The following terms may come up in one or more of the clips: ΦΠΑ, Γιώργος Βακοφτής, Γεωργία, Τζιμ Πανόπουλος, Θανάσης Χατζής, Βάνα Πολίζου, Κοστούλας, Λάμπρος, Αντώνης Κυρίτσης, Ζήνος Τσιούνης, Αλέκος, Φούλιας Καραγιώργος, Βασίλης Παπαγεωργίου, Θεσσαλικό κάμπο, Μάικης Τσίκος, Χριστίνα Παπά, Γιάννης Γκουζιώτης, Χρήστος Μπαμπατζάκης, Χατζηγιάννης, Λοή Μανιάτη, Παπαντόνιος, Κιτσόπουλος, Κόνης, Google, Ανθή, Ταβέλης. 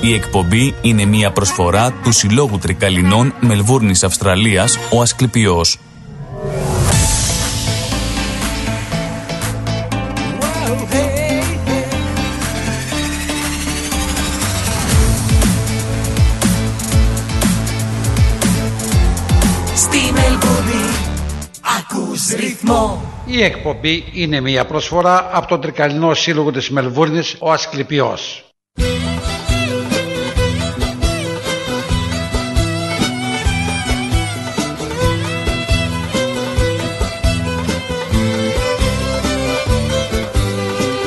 Η εκπομπή είναι μια προσφορά του Συλλόγου Τρικαλινών Μελβούρνης Αυστραλίας, ο Ασκληπιός. Η εκπομπή είναι μια προσφορά από τον Τρικαλινό Σύλλογο της Μελβούρνης, ο Ασκληπιός.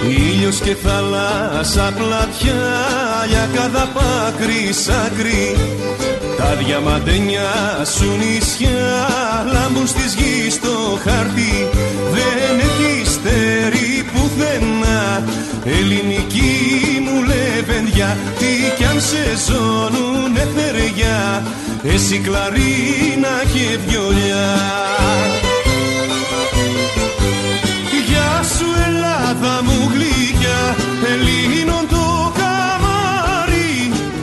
Ήλιος και θάλασσα πλατιά για κάθε πάκρη σάκρη. Τα διαμαντένια σου νησιά λάμπουν στις γης στο χάρτη. Δεν έχει στερεί πουθενά, ελληνική μου λεβενδιά. Τι κι αν σε ζώνουνε θεριά, εσύ κλαρίνα και βιολιά. Γεια σου Ελλάδα μου γλυκιά, Ελλήνων το καμάρι.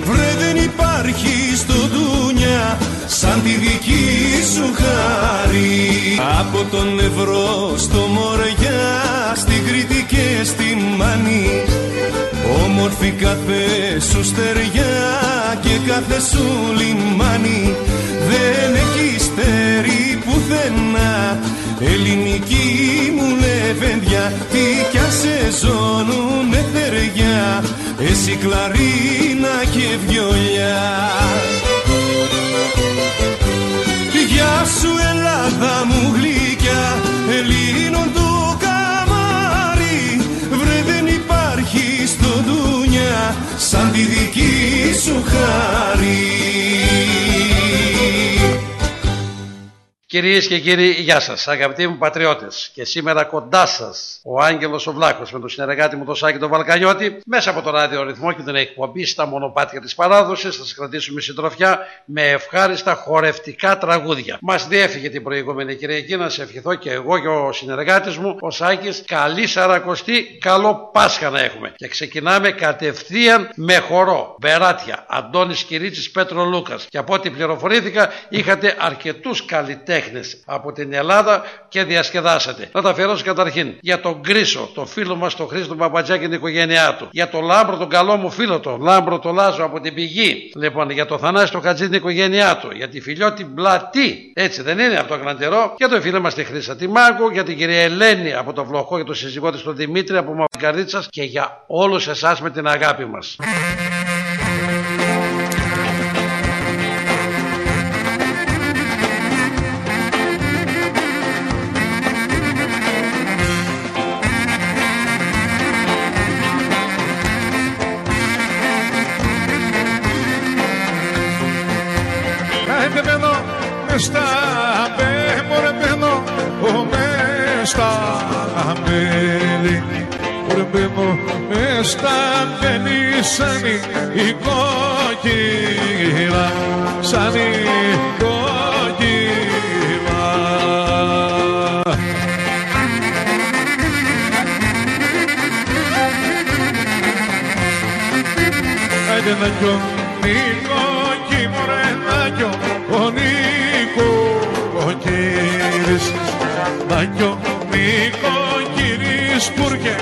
Βρε δεν υπάρχει στο δουνιά σαν τη δική σου χάρη. Από τον Νευρό στο Μωριά, στην Κρήτη και στη Μάνη, όμορφη κάθε σου στεριά και κάθε σου λιμάνι. Δεν έχει στερεί πουθενά, ελληνική μου λεβενδιά. Τι κι αν σε ζώνουνε θεριά, εσύ κλαρίνα και βιολιά. Γεια σου Ελλάδα μου γλυκιά, Ελλήνων το καμάρι. Βρε δεν υπάρχει στο δουνιά σαν τη δική σου χάρη. Κυρίες και κύριοι, γεια σας, αγαπητοί μου πατριώτες. Και σήμερα κοντά σας ο Άγγελος Ουλάκος με τον συνεργάτη μου τον Σάκη τον Βαλκανιώτη. Μέσα από τον ραδιορυθμό και την εκπομπή στα μονοπάτια της παράδοσης θα σας κρατήσουμε συντροφιά με ευχάριστα χορευτικά τραγούδια. Μας διέφυγε την προηγούμενη Κυριακή, να σε ευχηθώ και εγώ και ο συνεργάτης μου ο Σάκης. Καλή Σαρακοστή, καλό Πάσχα να έχουμε. Και ξεκινάμε κατευθείαν με χορό. Μπεράτια, Αντώνης Κυρίτσης, Πέτρο Λούκας. Και από ό,τι πληροφορήθηκα, είχατε αρκετούς καλλιτέχνες από την Ελλάδα και διασκεδάσατε. Να τα αφιερώσω καταρχήν για τον Γκρίσο, τον φίλο μας τον Χρήστο Μπαμπατζάκη και την οικογένειά του. Για τον Λάμπρο, τον καλό μου φίλο τον Λάμπρο, τον Λάζο από την πηγή. Λοιπόν, για τον Θανάση τον Χατζή την οικογένειά του. Για τη φιλιότη Μπλατή, έτσι δεν είναι, από το Αγναντερό. Για τον φίλο μας τη Χρήστα Τημάγκο. Για την κυρία Ελένη από τον Βλοχό και τον σύζυγό της τον Δημήτρη από Μαυρή Καρδίτσα. Και για όλους εσάς με την αγάπη μας. Στα μπαίνει σαν η κόκκιρα, σαν η κόκκιρα. Άντε να κιω Νίκο κι μωρέ να κιω ο Νίκοκύρης, να κιω Νίκοκύρης πουρκέ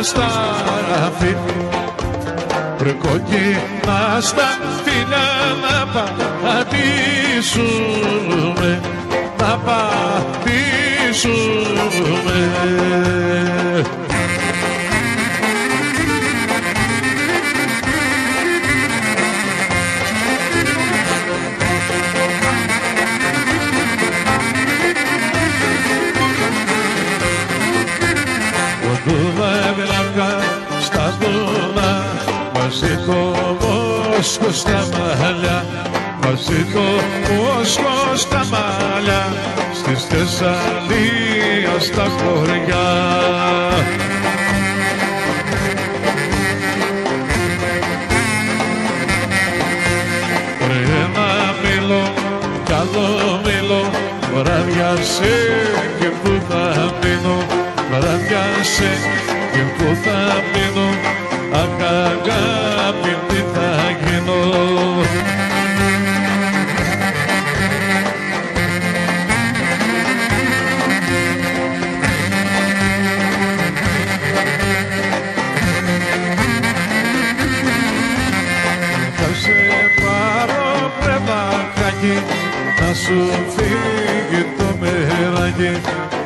σταραφή. Προκοκκινά στα φιλιά να πατήσουμε, να πατήσουμε. Μαζί το βόσκο στα μαλλιά, μαζί το βόσκο στα μαλλιά, στις Θεσσαλία στα χωριά. Καλό μήλο, βραδιάσε και πού θα μείνω, βραδιάσε και πού θα μείνω, απ' αγάπη τι θα γίνω. Θα σε πάρω πρεβακάκι, να σου φύγει το μεράκι,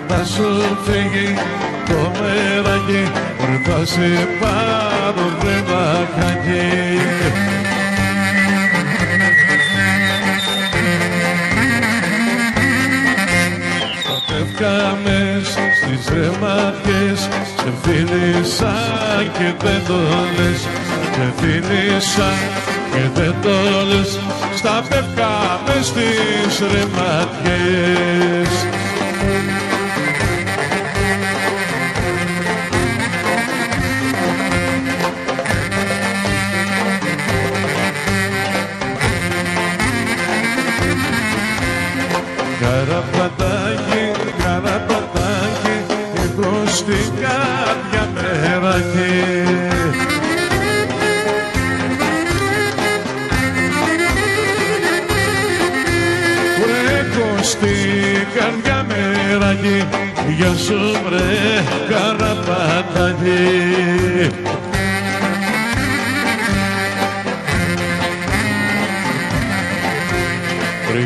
να σου φύγει το μεράκι, θα σε πάρω βρε βαχάκι. Θα πέφκαμε στις ρεμαδιές, σε φίλησα και δεν το λες, σε φίλησα και δεν το λες, στα πέφκα μες στις ρεμαδιές. Καραπατάκι, καραπατάκι, εγώ στην κάποια μερακή. Στην καρδιά μεράκι, για σου βρε καραπατάκι.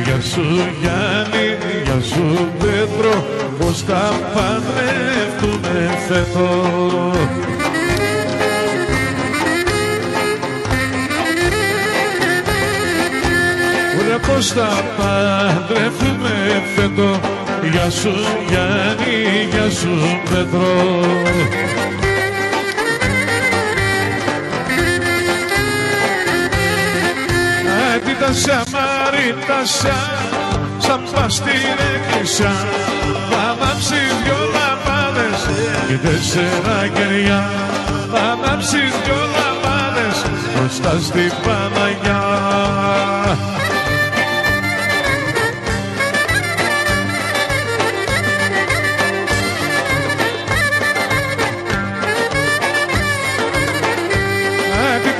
Για σου Γιάννη, για σου Πέτρο, πως τα παντρεύτουνε φέτο. Πώς τα παντρεύουμε φέτο, για σου Γιάννη, για σου Πέτρο. Αντί τα Σαμαρίτασα, σαν πας στην εκκλησιά, θα ανάψει δυο λαμπάδες και τέσσερα κεριά, θα ανάψει δυο λαμπάδες μπροστά στην Παναγιά.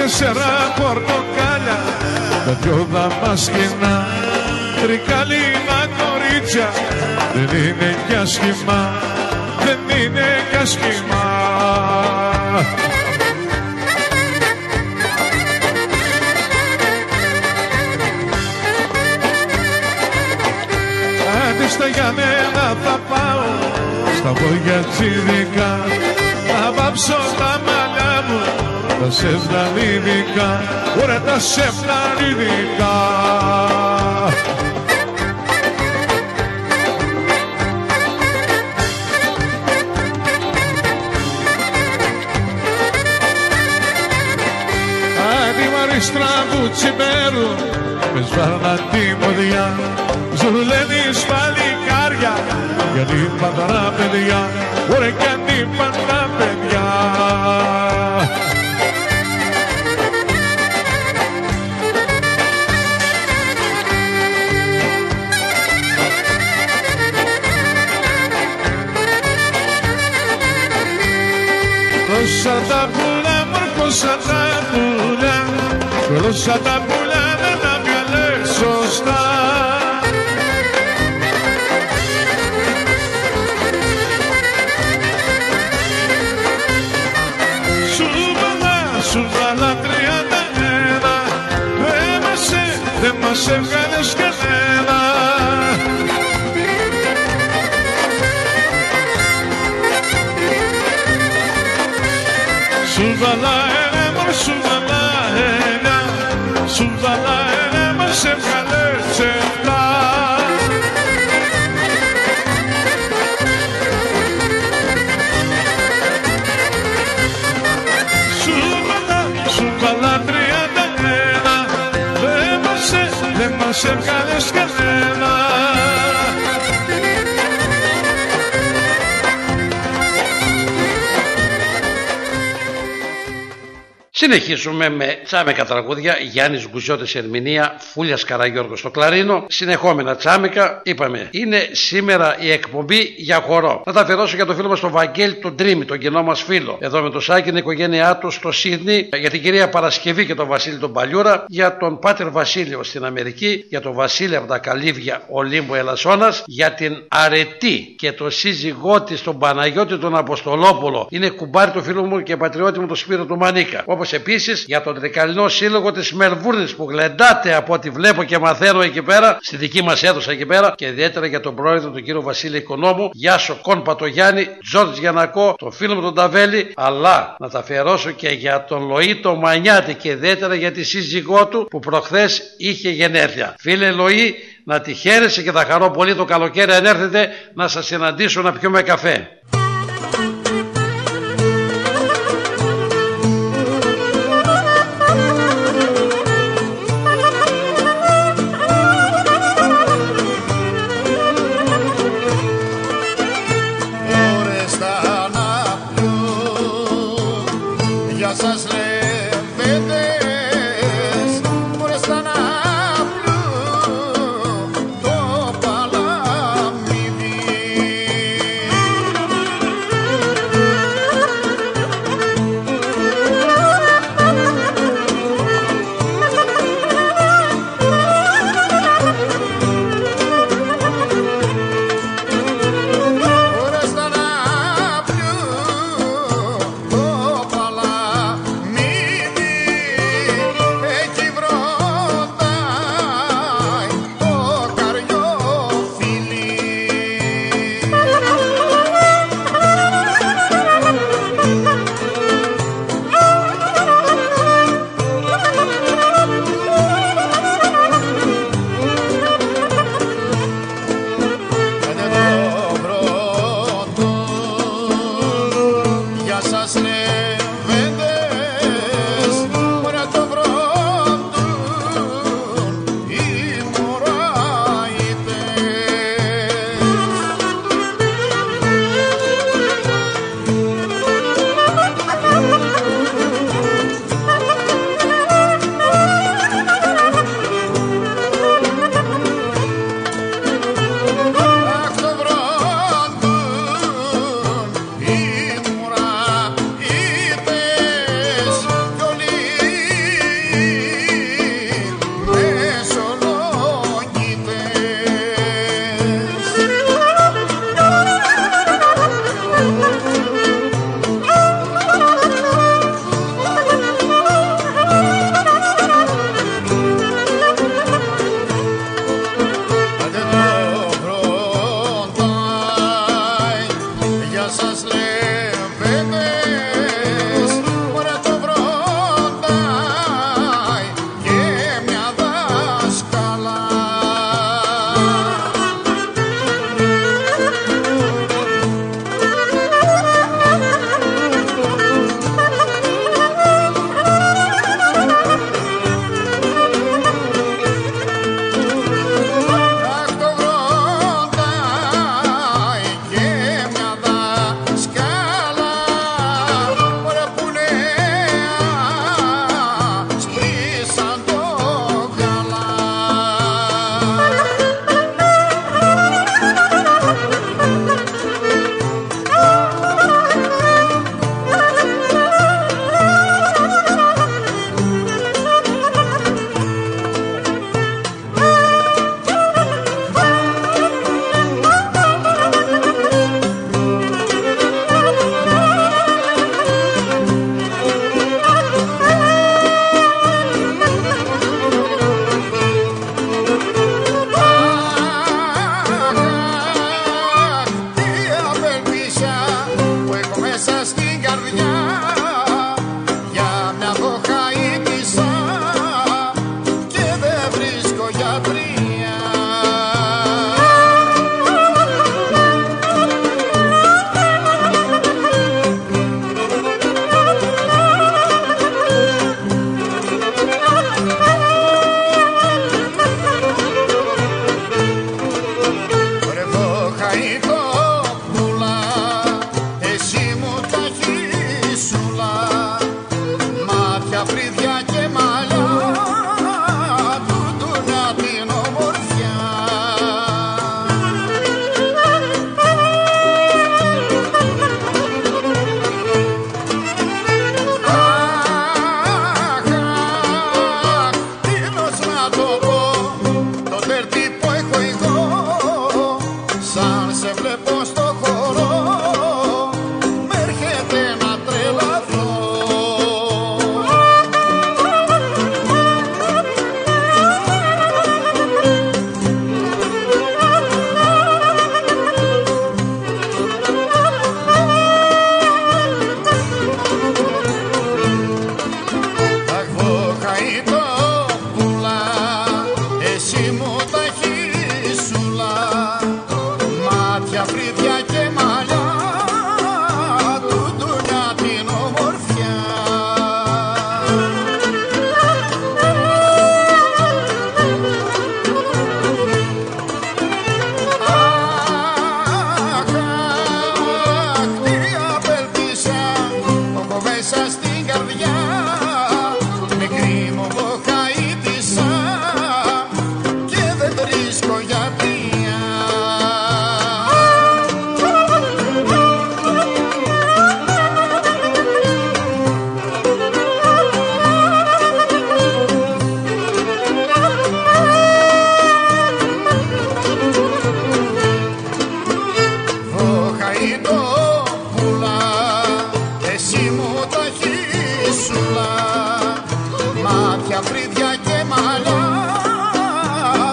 Τέσσερα πορτοκάλια, τα δυο δαμάσκηνα, τρικαλίνα κορίτσια, δεν είναι κι ασχημά, δεν είναι κι ασχημά. Άντε στα Γιαννένα θα πάω, στα βογιατσίδικα, θα βάψω τα μαλλιά μου, τα σεφταλίδικα, ωραία τα σεφταλίδικα. Αντιμαρής τραβούτσι μέρου, με σβάρνα τη μοδιά, ζουρλένεις παλικάρια, γιατί παντρά παιδιά, ωραία γιατί παντρά παιδιά. Δώσα τα πουλά, μορφώσα τα πουλά, δώσα τα πουλά να τα βγάλεις σωστά. Σου βάλα, σου βάλα 31, δεν μας έβγαλες κανένα. Σου βάλα ένα μας, σου βάλα ένα, σου βάλα ένα μας έβγαλες εφτά. Σου βάλα, σου βάλα Συνεχίζουμε με τσάμεκα τραγούδια. Γιάννης Γκουζιώτης ερμηνεία, Φούλιας Καραγιώργος στο κλαρίνο. Συνεχόμενα τσάμεκα, είπαμε, είναι σήμερα η εκπομπή για χορό. Να τα αφιερώσω για το φίλο μας τον Βαγγέλη τον Τρίμη, τον κοινό μας φίλο. Εδώ με τον Σάκη, την οικογένειά του στο Σίδνη. Για την κυρία Παρασκευή και τον Βασίλη τον Παλιούρα. Για τον Πάτερ Βασίλειο στην Αμερική. Για τον Βασίλη από τα Καλύβια Ολύμπου Ελασσόνας. Για την Αρετή και το σύζυγό της τον Παναγιώτη τον Αποστολόπουλο. Είναι κουμπάρι του φίλου μου και πατριώτη μου τον Σπύρο του Μανίκα. Όπως επίσης για τον Τρικαλινό Σύλλογο της Μελβούρνης που γλεντάται από ό,τι βλέπω και μαθαίνω εκεί πέρα, στη δική μας έδωσα εκεί πέρα, και ιδιαίτερα για τον πρόεδρο τον κύριο Βασίλη Οικονόμου, Γιάσο Κόν Πατογιάννη, Τζόντς Γιανακό, τον φίλο μου τον Ταβέλη, αλλά να τα αφιερώσω και για τον Λοή τον Μανιάτη και ιδιαίτερα για τη σύζυγό του που προχθές είχε γενέθλια. Φίλε Λοή, να τη χαίρεσαι και θα χαρώ πολύ το καλοκαίρι αν έρθετε να σας συναντήσω να πιούμε καφέ. για φρύδια και μαλλιά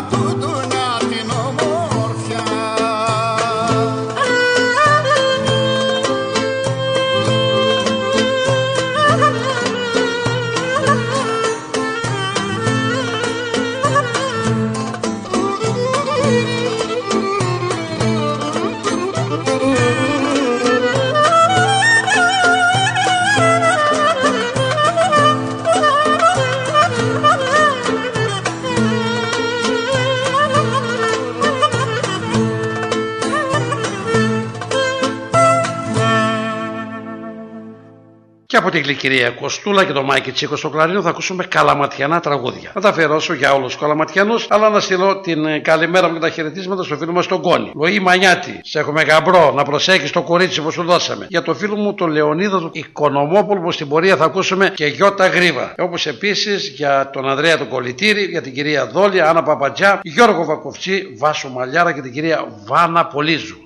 τούτουνια την ομορφιά. Και από την γλυκυρία Κοστούλα και τον Μάικη Τσίκο στο κλαρίνο θα ακούσουμε καλαματιανά τραγούδια. Θα τα αφιερώσω για όλους τους καλαματιανούς, αλλά να στείλω την καλημέρα μου και τα χαιρετίσματα στο φίλο μας τον Κόνη. Λοή Μανιάτη, σε έχουμε γαμπρό, να προσέχεις το κορίτσι που σου δώσαμε. Για το φίλο μου τον Λεωνίδα Οικονομόπουλο που στην πορεία θα ακούσουμε και Γιώτα Γκρύβα. Όπως επίσης για τον Ανδρέα τον Κολυτήρη, για την κυρία Δόλια, Άννα Παπατζά, Γιώργο Βακοφτή, Βάσο Μαλιάρα και την κυρία Βάνα Πολίζου.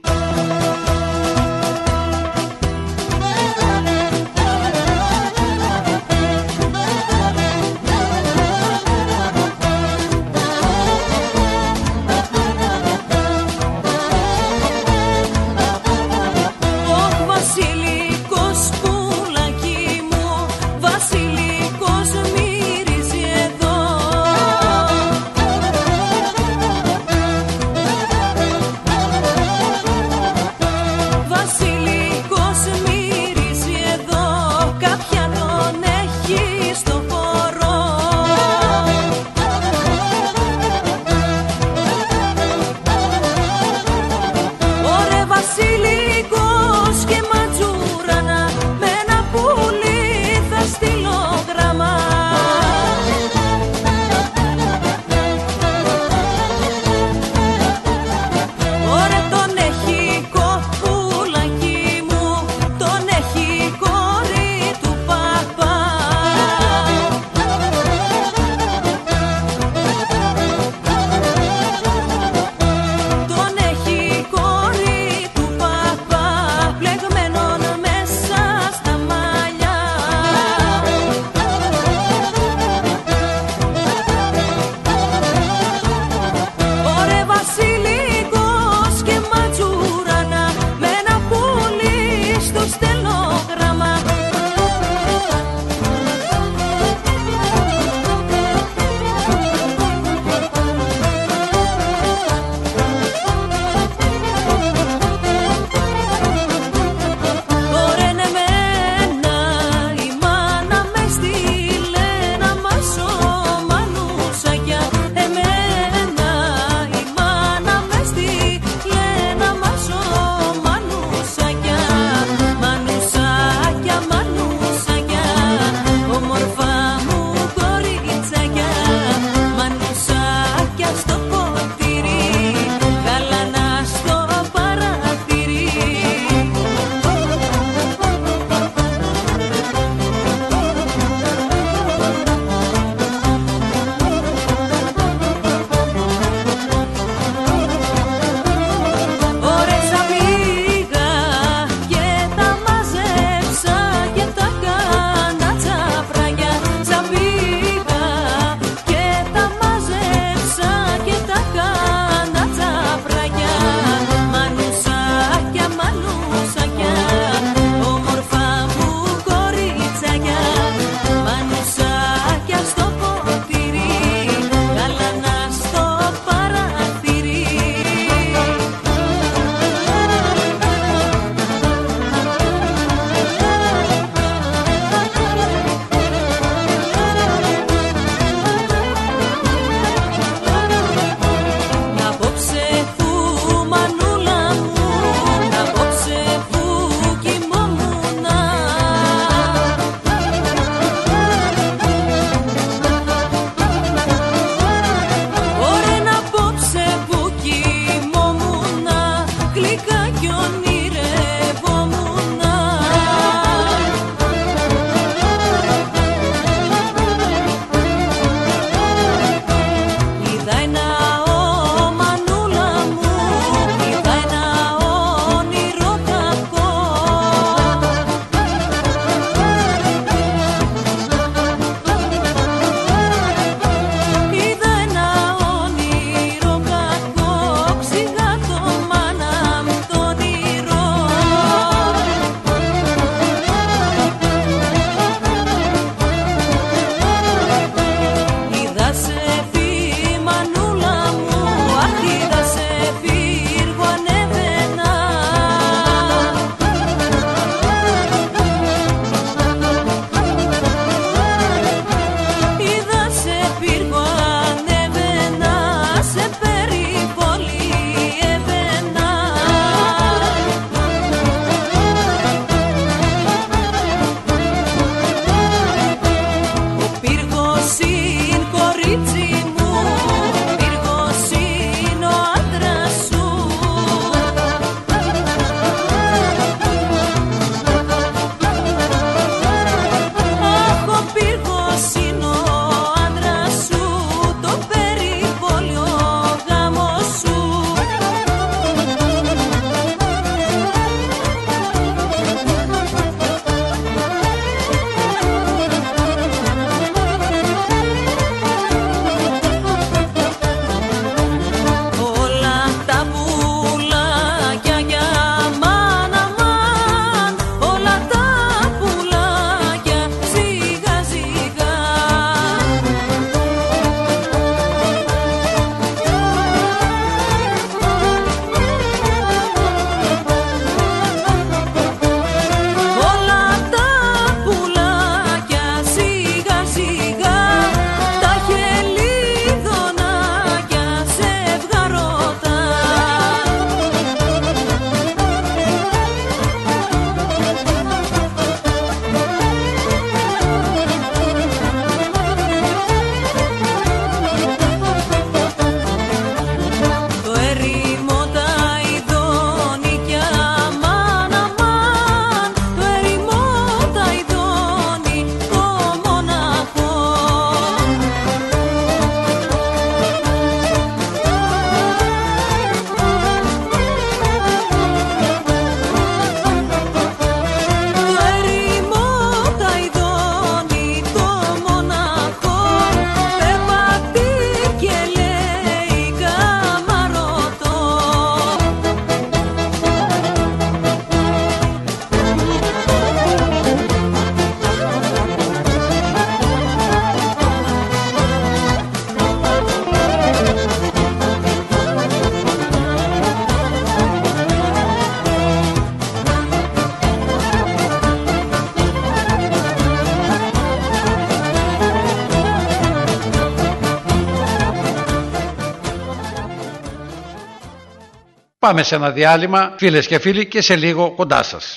Πάμε σε ένα διάλειμμα, φίλες και φίλοι, και σε λίγο κοντά σας.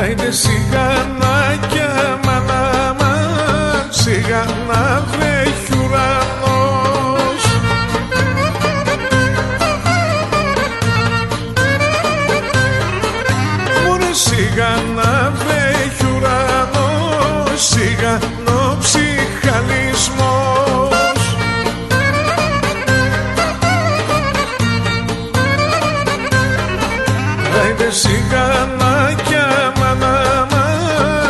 Άιντε σιγανάκια, μάνα, σιγανά βρέχει ουρανός. Μωρέ σιγανά βρέχει ουρανός, σιγανό ψυχανισμός. Άιντε σιγανάκια, μάνα,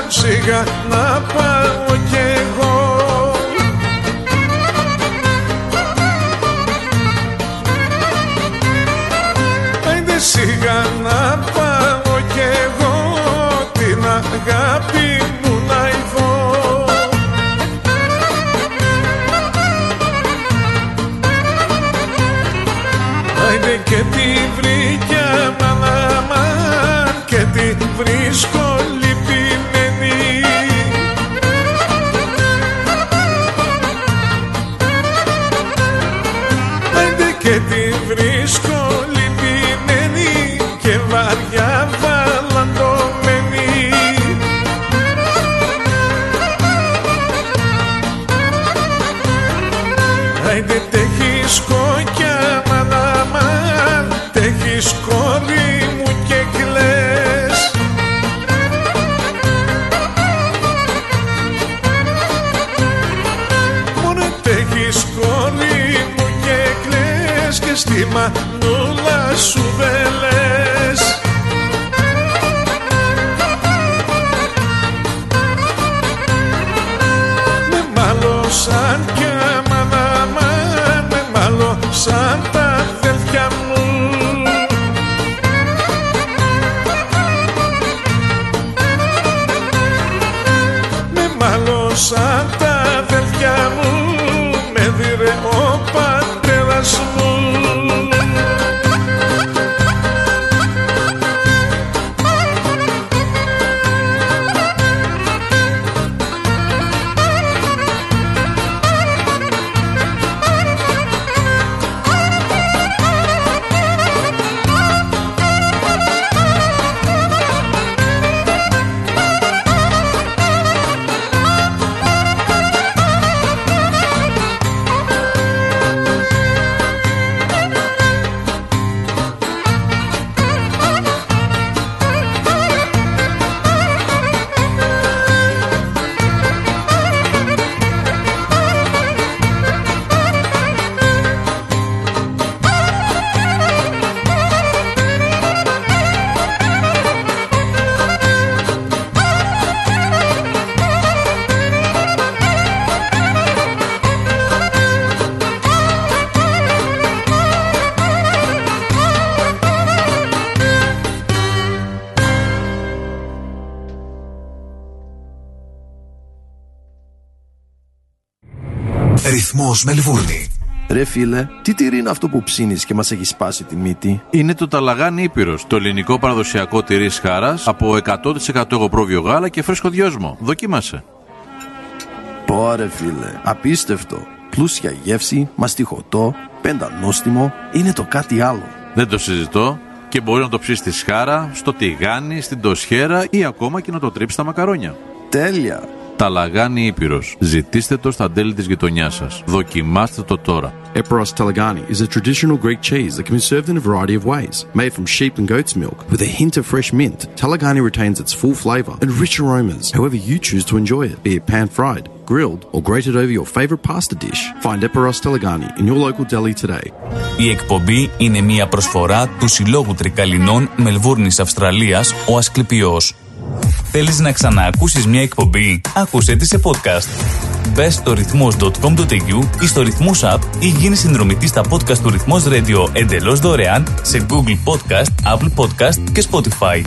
σιγά να πάω κι εγώ. Άιντε σιγά να πάω κι εγώ, την αγάπη μου να ειδώ. Άιντε και τη βρήκα μάνα, και τη βρίσκω λυπημένη. Άντε και τη βρίσκω λυπημένη και βαριά βαλαντωμένη. Άντε τέχεις κόκια μαναμάν, τέχεις κόρη μου και κλαις. Μωρέ τέχεις κόρη μου και κλαις, και στη μανούλα σου δεν λες. Με μάλωσαν και μαναμάν, με μάλωσαν τα αδέλφια μου. Σαν τα αδελφιά μου με δίρε ο πατέρας μου. Ρε φίλε, τι τυρί είναι αυτό που ψήνεις και μας έχει σπάσει τη μύτη? Είναι το Ταλαγάνι Ήπειρος, το ελληνικό παραδοσιακό τυρί σχάρας από 100% εγωπρόβιο γάλα και φρέσκο δυόσμο. Δοκίμασε. Πόρε φίλε, απίστευτο. Πλούσια γεύση, μαστιχωτό, πεντανόστιμο, είναι το κάτι άλλο. Δεν το συζητώ. Και μπορεί να το ψήσεις στη σχάρα, στο τηγάνι, στην τοσχέρα ή ακόμα και να το τρίψεις στα μακαρόνια. Τέλεια. Ταλαγάνι Ήπειρος. Ζητήστε το στα τέλη της γειτονιάς σας. Δοκιμάστε το τώρα. Eperos Talagani is a traditional Greek cheese that can be served in a variety of ways. Made from sheep and goat's milk with a hint of fresh mint, Talagani retains its full flavor and rich aromas, however you choose to enjoy it, be it pan-fried, grilled or grated over your favorite pasta dish. Find Eperos Talagani in your local deli today. Η εκπομπή είναι μια προσφορά του Συλλόγου Τρικαλινών Μελβούρνης Αυστραλίας, ο Ασκληπιός. Θέλεις να ξαναακούσεις μια εκπομπή? Άκουσέ τη σε podcast. Μπες στο ρυθμός.com.au ή στο Ρυθμός App ή γίνει συνδρομητή στα podcast του Ρυθμός Radio εντελώς δωρεάν σε Google Podcast, Apple Podcast και Spotify.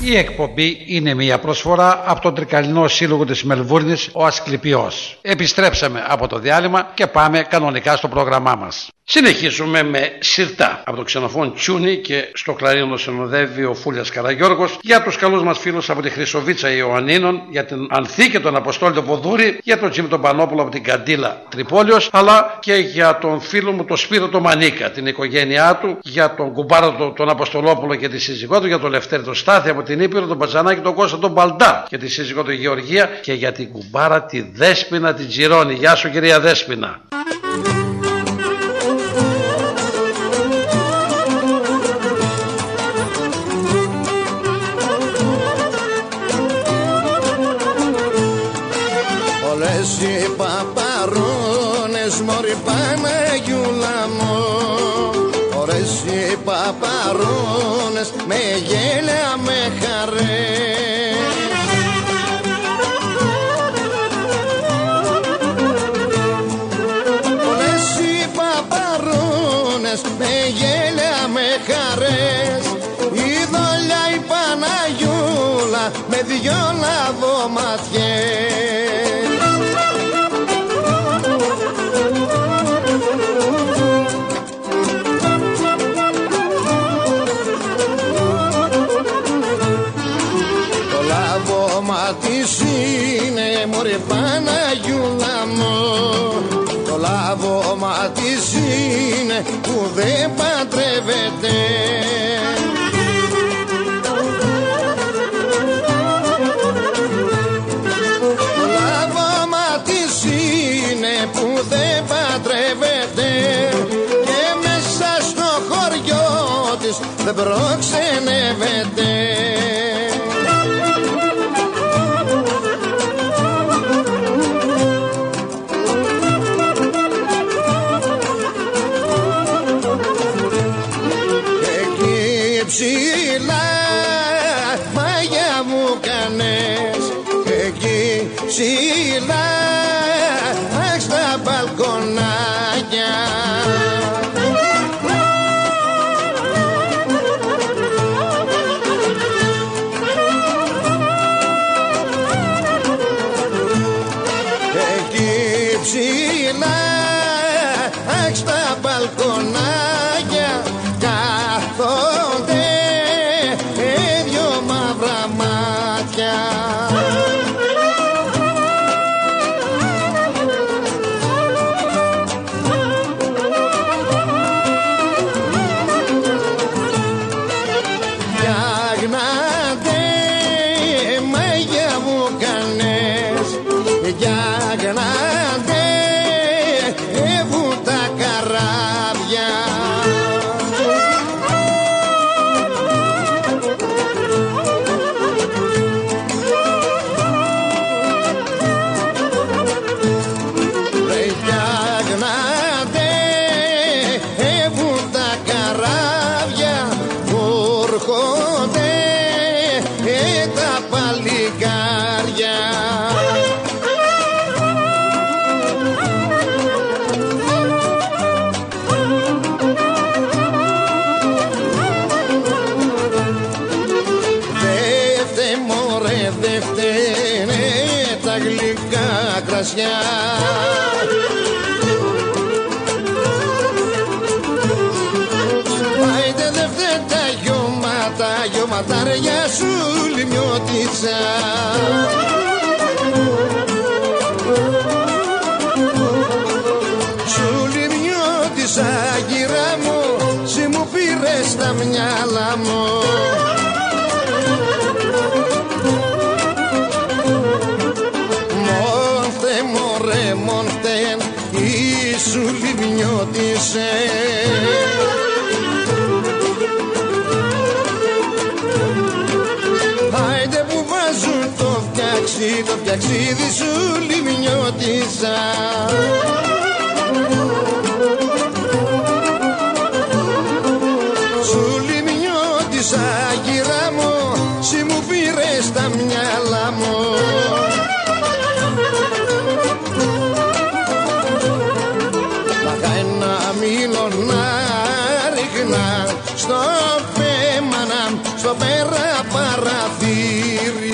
Η εκπομπή είναι μια προσφορά από τον Τρικαλινό Σύλλογο της Μελβούρνης, ο Ασκληπιός. Επιστρέψαμε από το διάλειμμα και πάμε κανονικά στο πρόγραμμά μας. Συνεχίζουμε με σιρτά από το ξενοφόν Τσιούνι και στο κλαρίνο συνοδεύει ο Φούλιας Καραγιώργος, για τους καλούς μας φίλους από τη Χρυσοβίτσα Ιωαννίνων, για την Ανθή και τον Αποστόλιο Βοδούρη, για τον Τζιμ τον Πανόπουλο από την Καντήλα Τρυπόλεως, αλλά και για τον φίλο μου τον Σπύρο τον Μανίκα, την οικογένειά του, για τον κουμπάρο τον Αποστολόπουλο και τη σύζυγό του, για τον Λευτέρη τον Στάθη από την Ήπειρο, τον Πατζανάκη τον Κώστα τον Μπαλντά και τη σύζυγό του Γεωργία, και για την κουμπάρα τη Δέσποινα την Τζιρώνη. Γεια σου κυρία Δέσποινα. Οι παπαρώνες μωρή Παναγιούλα μου, ωραίες οι παπαρώνες με γέλια με χαρές. Ωραίες οι παπαρώνες με γέλια με χαρές, η Δόλια η Παναγιούλα με δυο λαδοματιές. Μωρή Παναγιούλα μου, το λάβωμα της είναι που δεν παντρεύεται. Το λάβωμα της είναι που δεν παντρεύεται και μέσα στο χωριό της δεν προξενεύεται. Ψηλά μάγια μου κάνες, εκεί ψηλά αχ στα μπαλκονάκια. Εκεί ψηλά αχ στα μπαλκονάκια καθόνται ματάρια σου λιμιώτησα. Σου λιμιώτησα γυρά μου, σι μου πήρες τα μυαλά μου. Μόντε μωρέ μόντε ή σου λιμιώτησε. Το φτιαξίδι σου λιμνιώτησα. Σου λιμνιώτησα γυρά μου, σι μου πήρες τα μυαλά μου. Λάχα ένα μιλονά ρίχνα στο πέμανα, στο πέρα παραθύρι.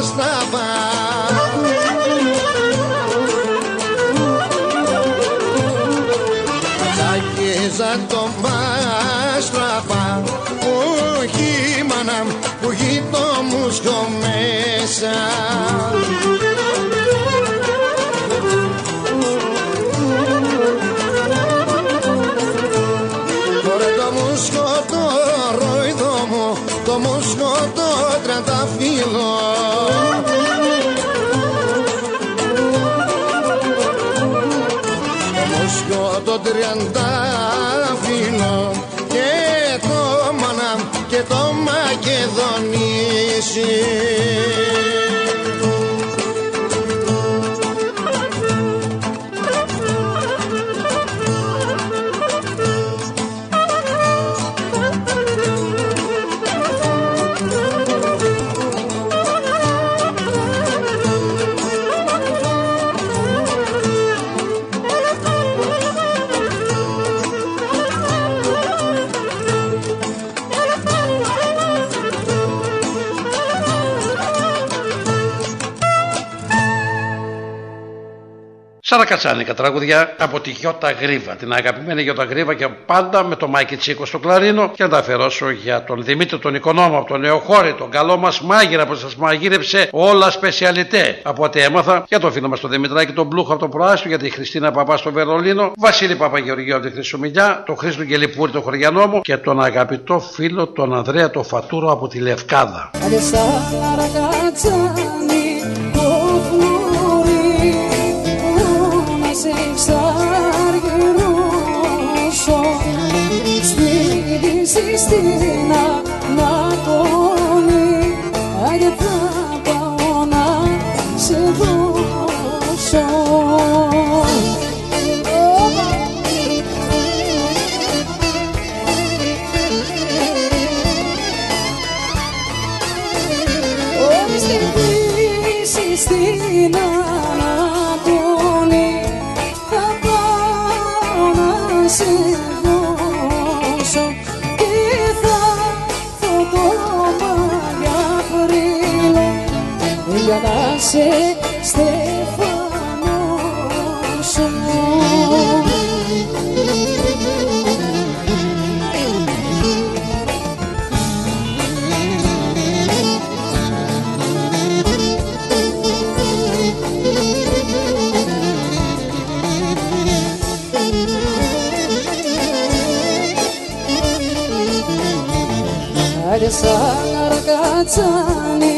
πώς θα πάω. Αγγίζα τον Πάστραπα, όχι μάνα που γείτο μου σκο μέσα. Το τριαντάφυλλο και το μανάμ και το μακεδονίσι. Σαρακατσάνικα τραγουδιά από τη Γιώτα Γκρύβα, την αγαπημένη Γιώτα Γκρύβα, και πάντα με τον Μάικη Τσίκο στο κλαρίνο, και να τα αφαιρώσω για τον Δημήτρη τον Οικονόμο από τον Νεοχώρη, τον καλό μας μάγειρα που σας μαγείρεψε όλα σπεσιαλιτέ από ό,τι έμαθα, για τον φίλο μας τον Δημητράκη τον Πλούχο από το Προάστιο, για τη Χριστίνα Παπά στο Βερολίνο, Βασίλη Παπαγεωργίου από τη Χρυσομιλιά, τον Χρήστο Γελιπούρη τον Χωριανό μου και τον αγαπητό φίλο τον Ανδρέα τον Φατούρο από τη Λευκάδα. Χριστίνα να πονεί, άγια θα πάω να σε δώσω. Όμως την πίση Χριστίνα να πονεί, θα πάω να σε δώσω. Σε στεφανώσω. Άντε σαν αρακατσάνι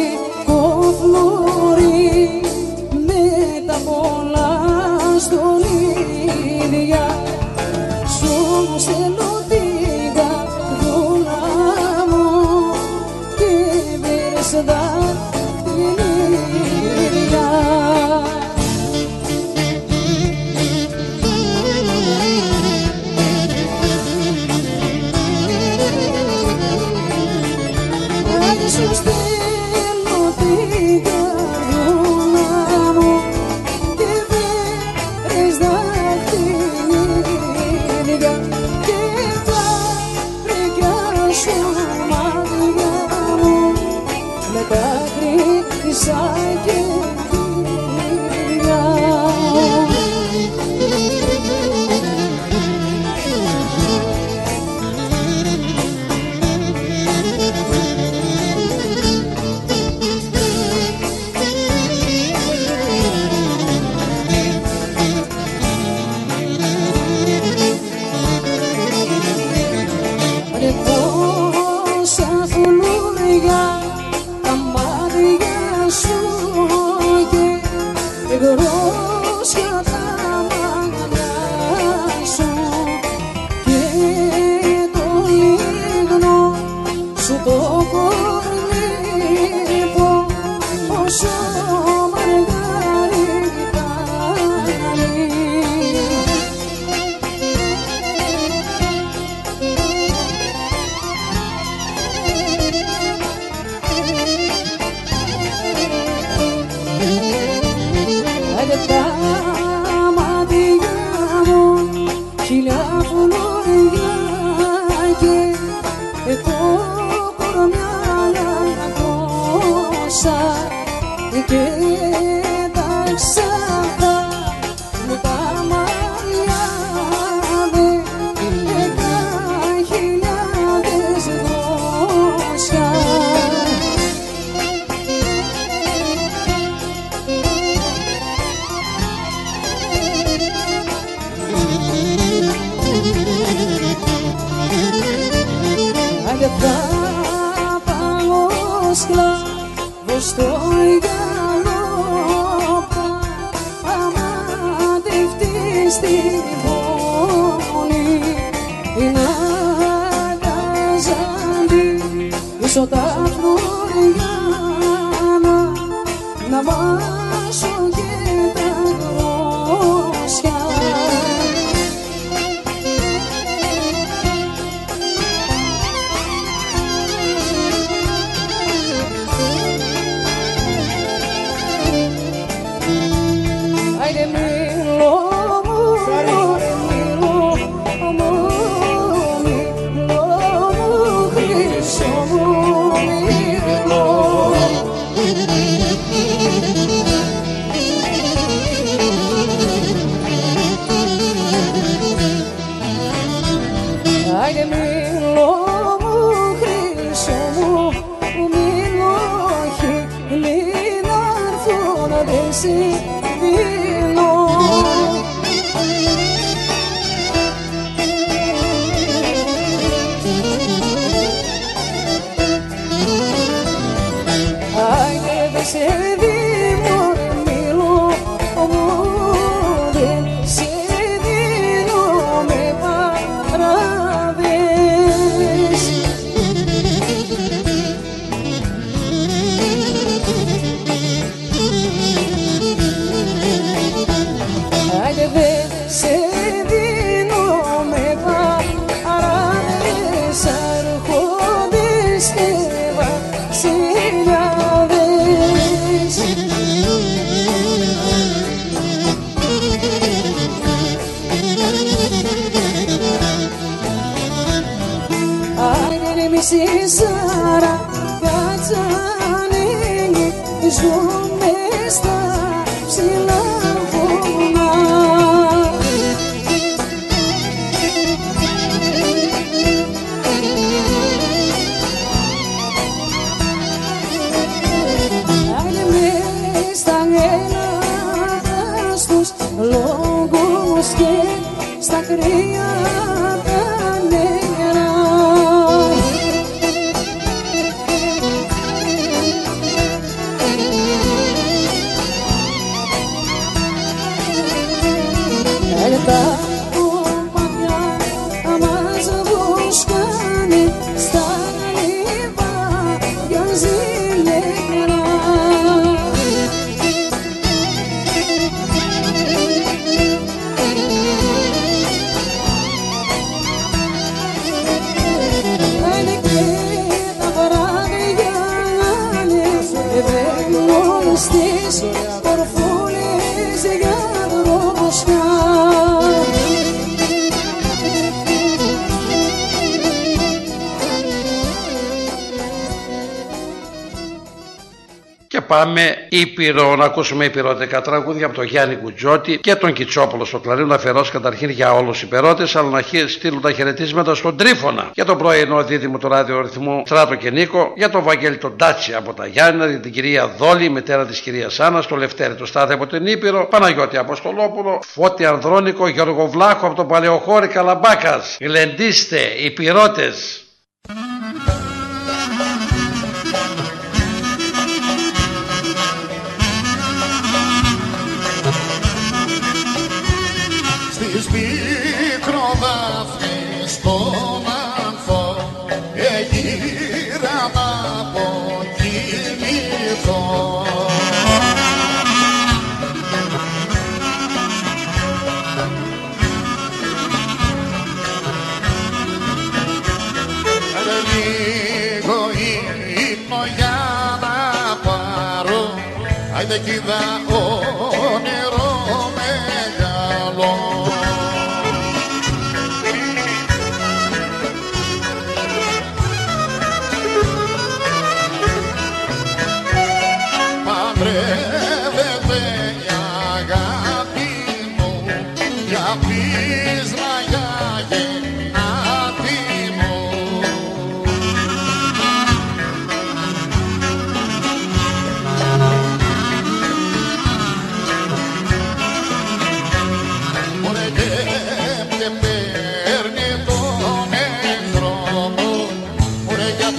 Ήπειρο, να ακούσουμε υπηρώτικα τραγούδια από τον Γιάννη Κουτζότη και τον Κιτσόπουλο στο κλαρίνο, αφιερώσει καταρχήν για όλου του υπηρώτες, αλλά να στείλουν τα χαιρετίσματα στον Τρίφωνα για τον πρωινό δίδυμο του ραδιορυθμού Στράτο και Νίκο, για τον Βαγγέλη τον Τάτσι από τα Γιάννη, για την κυρία Δόλη, μητέρα τη κυρία Άννα, τον Λευτέρη τον Στάθη από την Ήπειρο, Παναγιώτη Αποστολόπουλο, Φώτη Ανδρώνικο, Γιώργο Βλάχο από τον Παλαιοχώρη Καλαμπάκα. Γλεντίστε, υπηρώτε.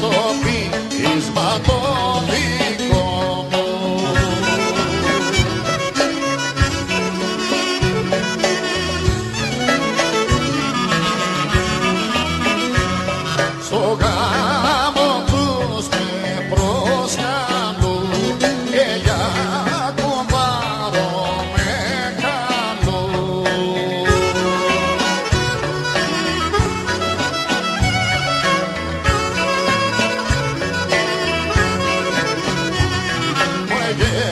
το πείσμα το δικό μου. Στο γάμο τους με προσκαλούν και για κουμπάρο με καλούν. Yeah.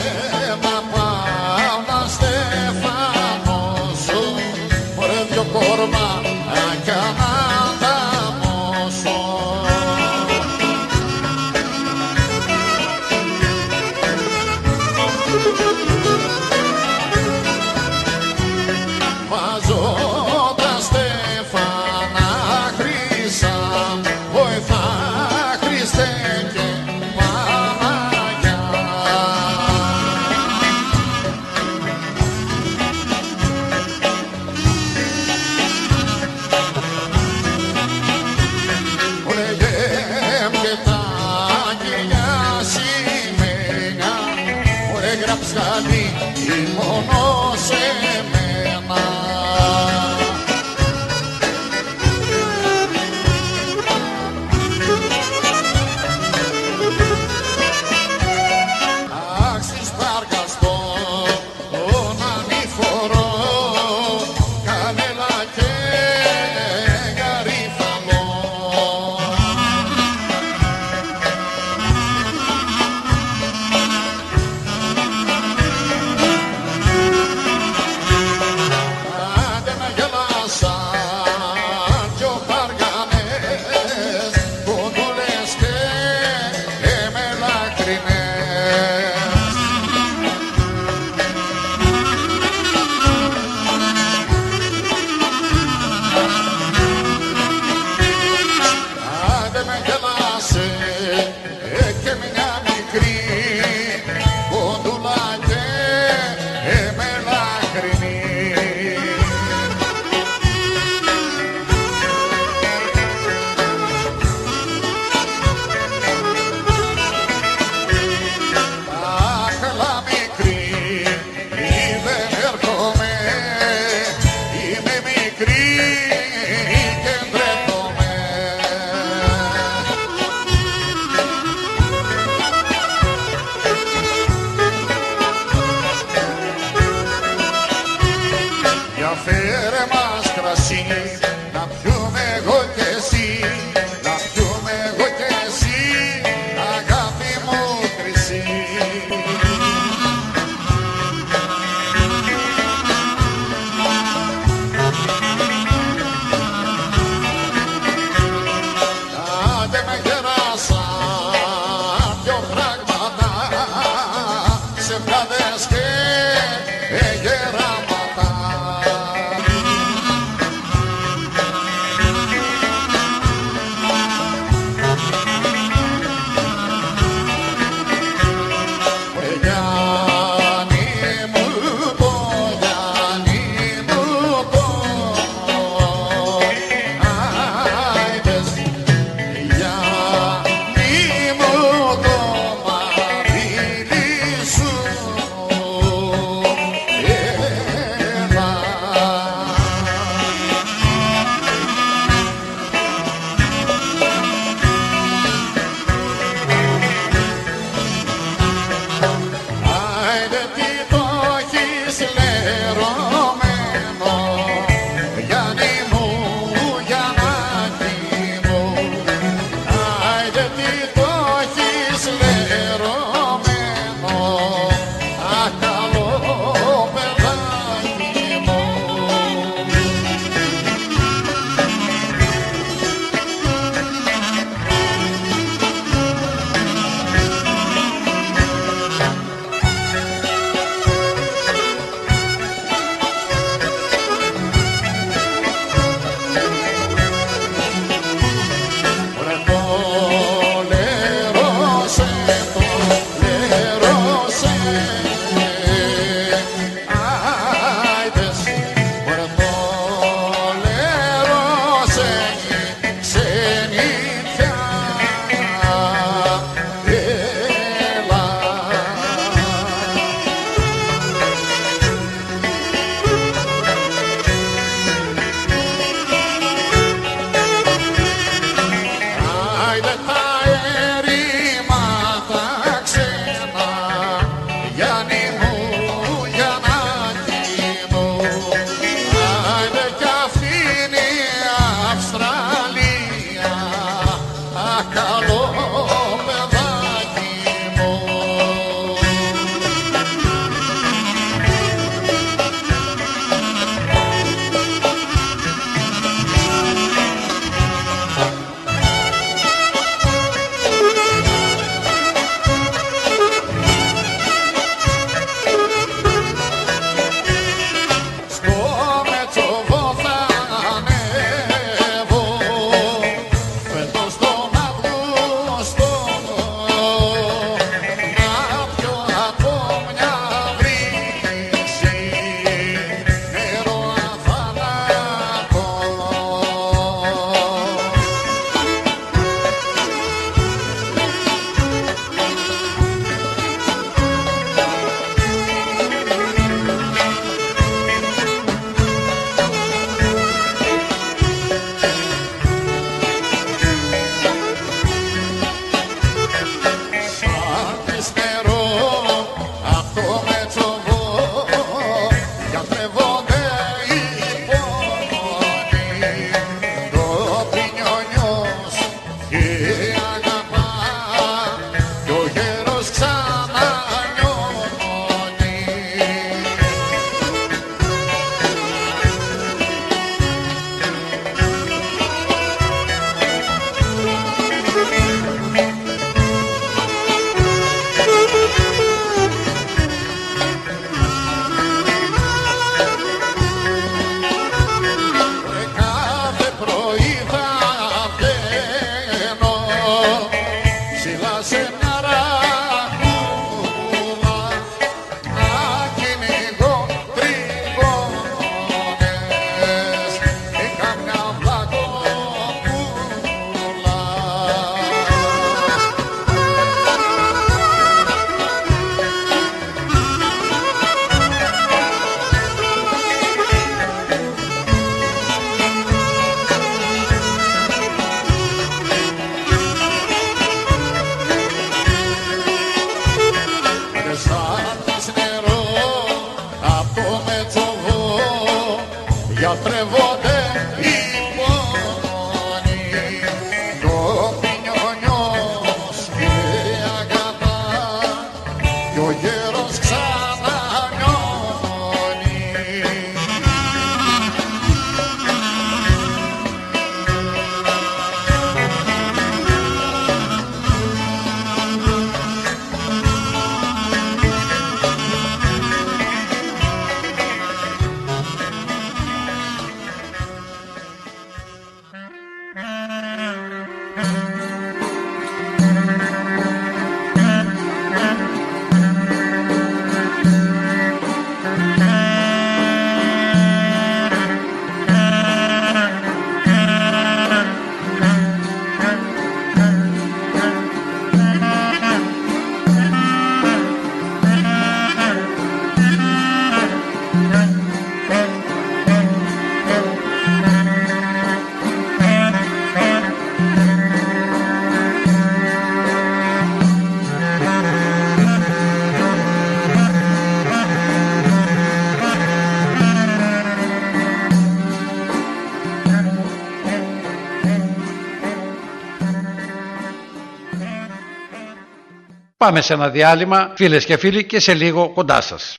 Πάμε σε ένα διάλειμμα, φίλες και φίλοι, και σε λίγο κοντά σας.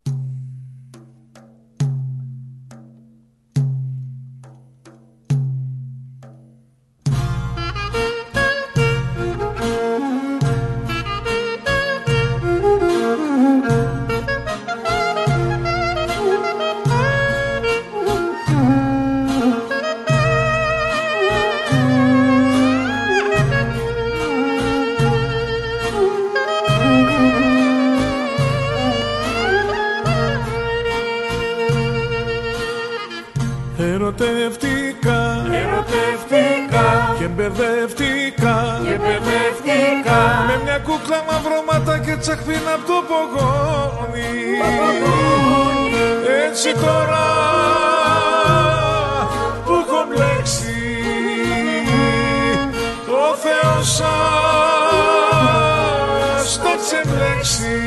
στο τσεμπλέξι.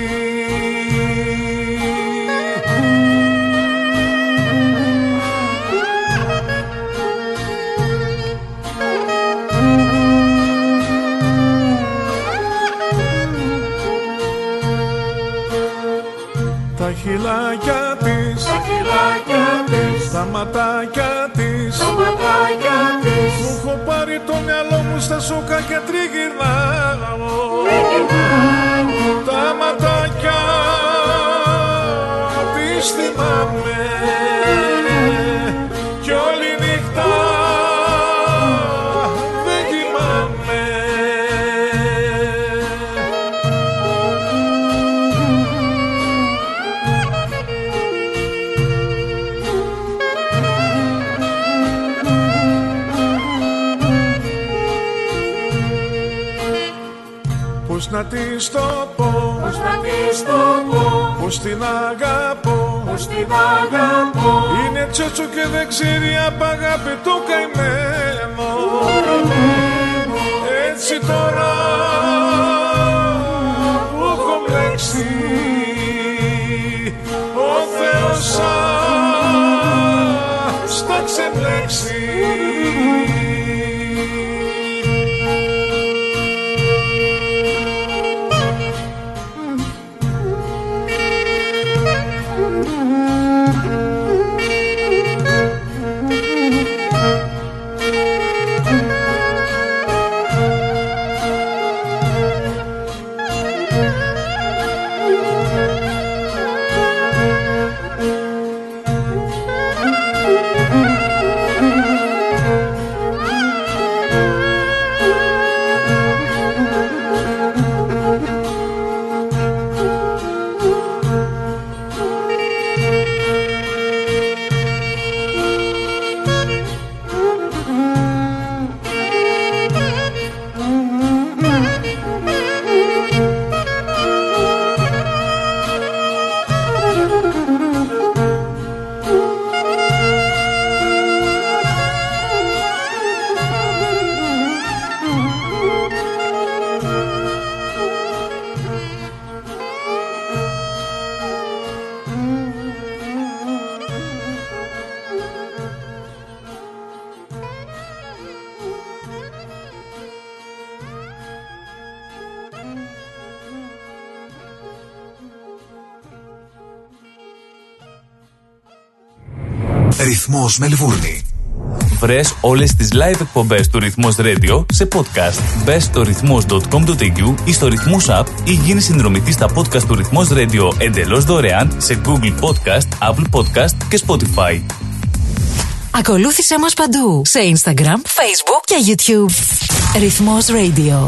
Τα χειλάκια της, τα χειλάκια της, τα ματάκια της, τα ματάκια της, μου έχω πάρει το μυαλό μου στα σοκά και τριγυρνάω. Τα ματάκια της θυμάμαι κι όλη νύχτα δεν κοιμάμαι. Πώς να της το πω, πώς να της το πω, πώς την αγαπώ, πώς την αγαπώ. Είναι τσότσο και δεν ξέρει απ' αγάπη το καημένο. Έτσι τώρα που έχω μπλέξει, ο Θεός σας τα ξεμπλέξει. Ρυθμός Μελβούρνη. Βρες όλες τις live εκπομπές του Ρυθμός Radio σε podcast. Μπες στο ρυθμός.com.au ή στο Ρυθμός App ή γίνει συνδρομητής στα podcast του Ρυθμός Radio εντελώς δωρεάν σε Google Podcast, Apple Podcast και Spotify. Ακολούθησέ μας παντού σε Instagram, Facebook και YouTube. Ρυθμός Radio.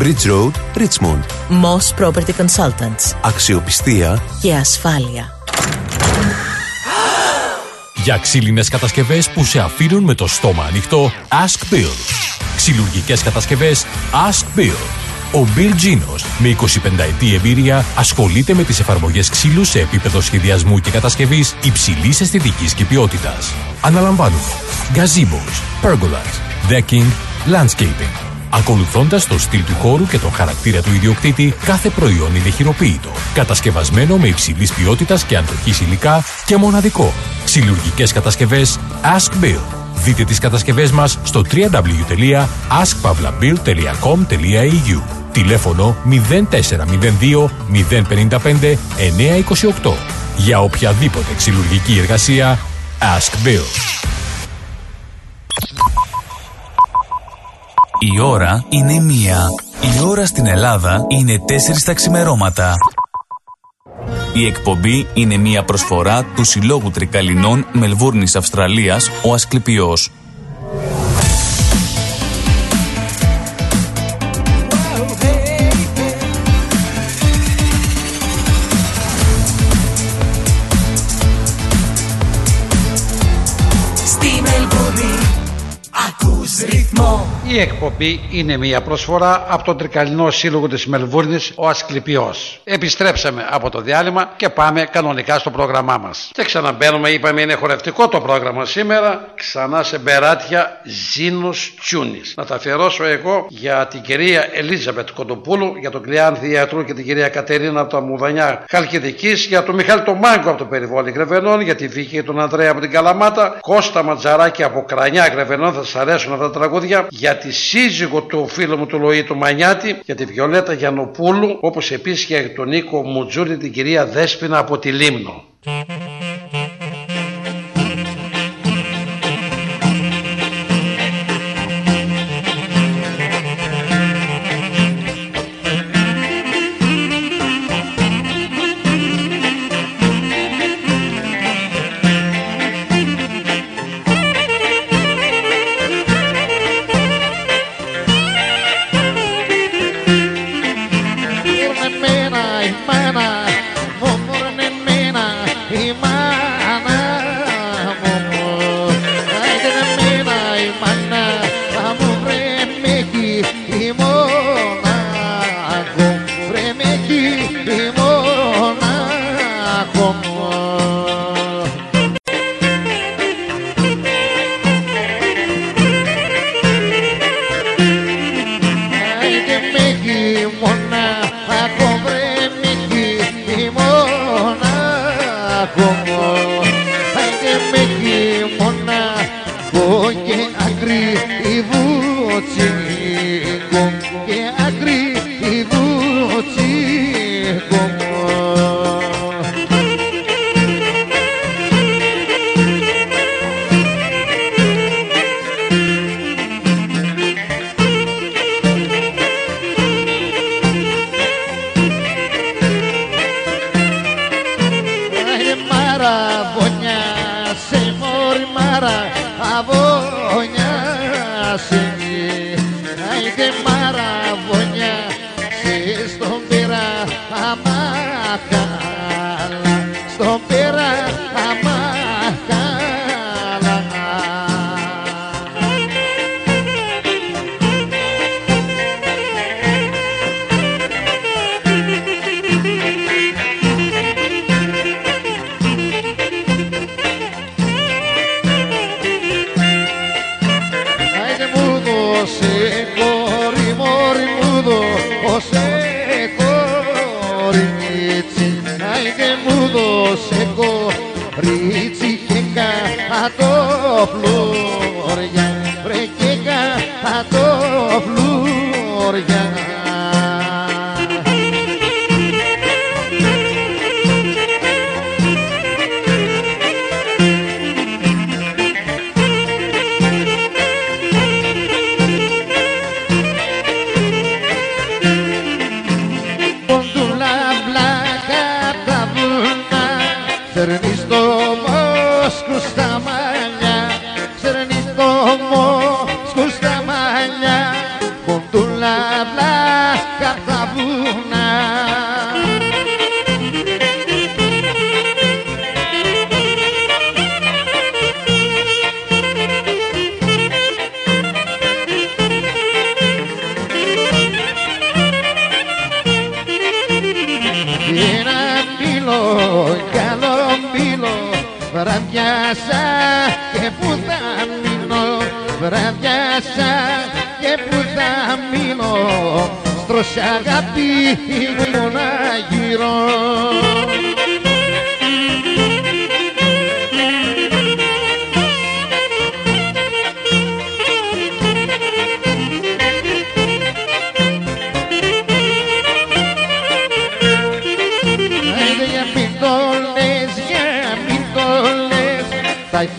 Bridge Road, Richmond. Moss Property Consultants. Αξιοπιστία και ασφάλεια. Για ξύλινες κατασκευές που σε αφήνουν με το στόμα ανοιχτό, Ask Bill. Ξυλουργικές κατασκευές, Ask Bill. Ο Bill Ginos, με 25 ετή εμπειρία, ασχολείται με τις εφαρμογές ξύλου σε επίπεδο σχεδιασμού και κατασκευής υψηλής αισθητικής και ποιότητας. Αναλαμβάνουμε gazebos, pergolas, decking, landscaping. Ακολουθώντας το στυλ του χώρου και τον χαρακτήρα του ιδιοκτήτη, κάθε προϊόν είναι χειροποίητο. Κατασκευασμένο με υψηλής ποιότητας και αντοχής υλικά και μοναδικό. Ξυλουργικές κατασκευές Ask Bill. Δείτε τις κατασκευές μας στο www.askpavlabill.com.au. Τηλέφωνο 0402 055 928. Για οποιαδήποτε ξυλουργική εργασία Ask Bill. Η ώρα είναι 1. Η ώρα στην Ελλάδα είναι 4 τα ξημερώματα. Η εκπομπή είναι μια προσφορά του Συλλόγου Τρικαλινών Μελβούρνης Αυστραλίας, ο Ασκληπιός. Η εκπομπή είναι μια προσφορά από τον Τρικαλινό Σύλλογο της Μελβούρνης, ο Ασκληπιός. Επιστρέψαμε από το διάλειμμα και πάμε κανονικά στο πρόγραμμά μας. Και ξαναμπαίνουμε, είπαμε είναι χορευτικό το πρόγραμμα σήμερα. Ξανά σε μπεράτια Ζήνος Τσιούνης. Να τα αφιερώσω εγώ για την κυρία Ελίζαμπετ Κοντοπούλου, για τον Κλειάνθη Ιατρού και την κυρία Κατερίνα από τα Μουδανιά Χαλκιδικής, για τον Μιχάλη τον Μάγκο από το Περιβόλι Γρεβενών, για τη Βίκη και τον Ανδρέα από την Καλαμάτα, Κώστα Ματζαράκη από Κρανιά Γρεβενών, θα σας αρέσουν αυτά τα τραγούδια, για τη σύζυγο του φίλου μου του Λοή του Μανιάτη, για τη Βιολέτα Γιανοπούλου, όπως επίσης και για τον Νίκο Μουτζούρη, την κυρία Δέσποινα από τη Λίμνο.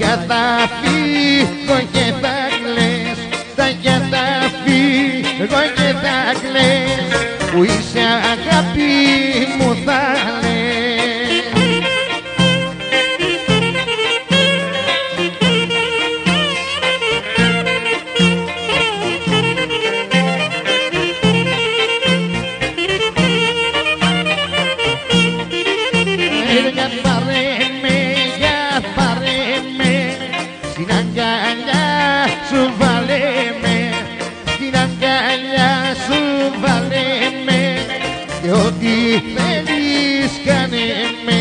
Για τα φύγω και τα κλαις, τα για τα φύγω. Γιώργο και θα κλαις, που είσαι αγάπη μου θα λες. Για πάρε με, στην αγκαλιά σου βάλε με, στην αγκαλιά σου βάλε με, και ό,τι θέλεις κάνε με.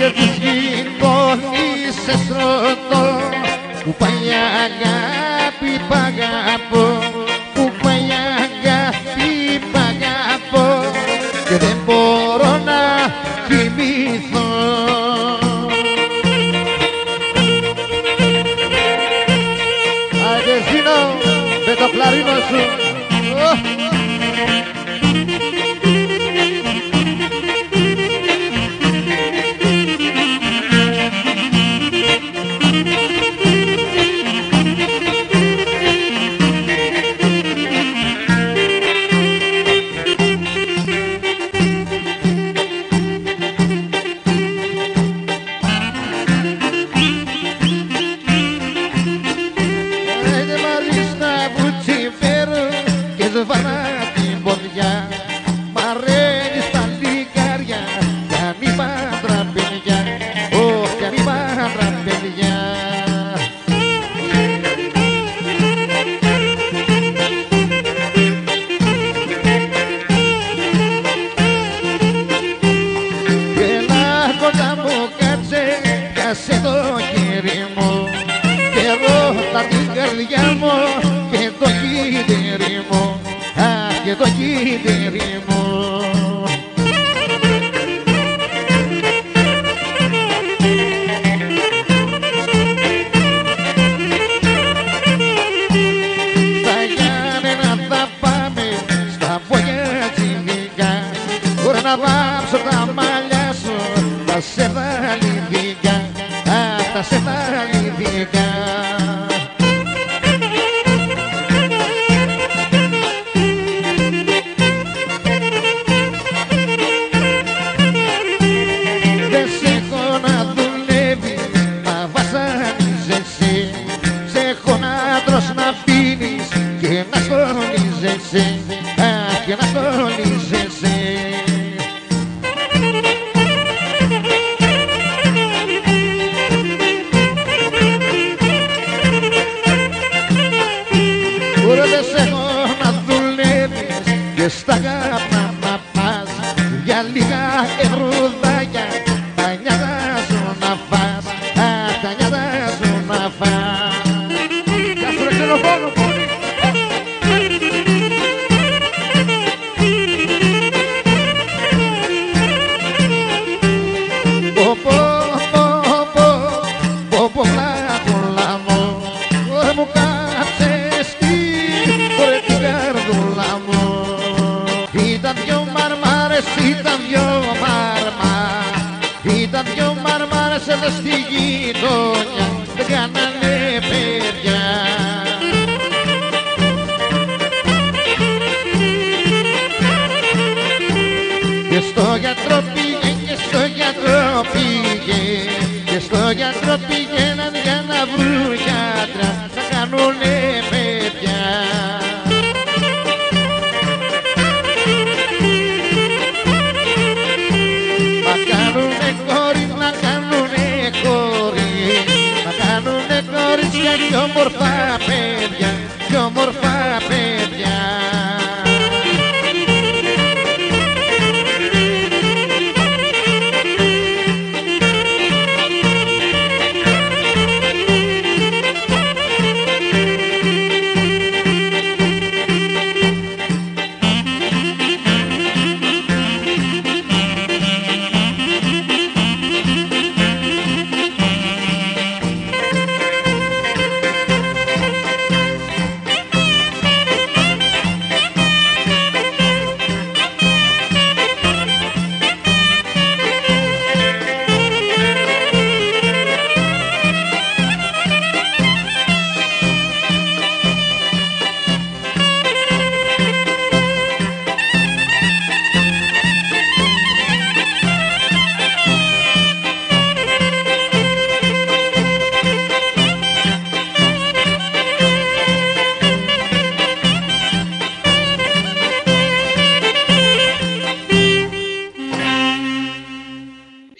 Για τους γειτόνις σε στρωτώ, που πάει αγάπη π' αγαπώ, που πάει αγάπη π' αγαπώ, και δεν μπορώ να θυμηθώ. Αγεζίνο, με το κλαρίνο σου.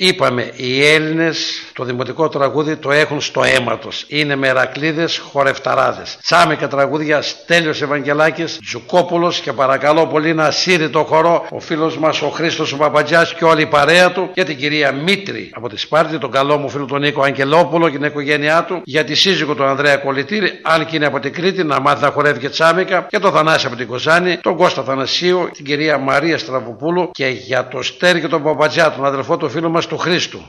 Είπαμε, οι Έλληνες το δημοτικό τραγούδι το έχουν στο αίμα τους. Είναι μερακλίδες, χορευταράδες. Τσάμικα τραγούδια, Στέλιος Ευαγγελάκης, Τζουκόπουλος, και παρακαλώ πολύ να σύρει το χορό ο φίλος μας ο Χρήστος Μπαμπατζάς και όλη η παρέα του, για την κυρία Μήτρη από τη Σπάρτη, τον καλό μου φίλο τον Νίκο Αγγελόπουλο και την οικογένειά του, για τη σύζυγο τον Ανδρέα Κολυτήρη, αν και είναι από την Κρήτη, να μάθει να χορεύει και τσάμικα, και τον Θανάση από την Κοζάνη, τον Κώστα Θανασίου, την κυρία Μαρία Στραβοπούλου, και για το Στέρι και τον Παπατζά, τον αδελφό του φίλου μας του Χρήστου.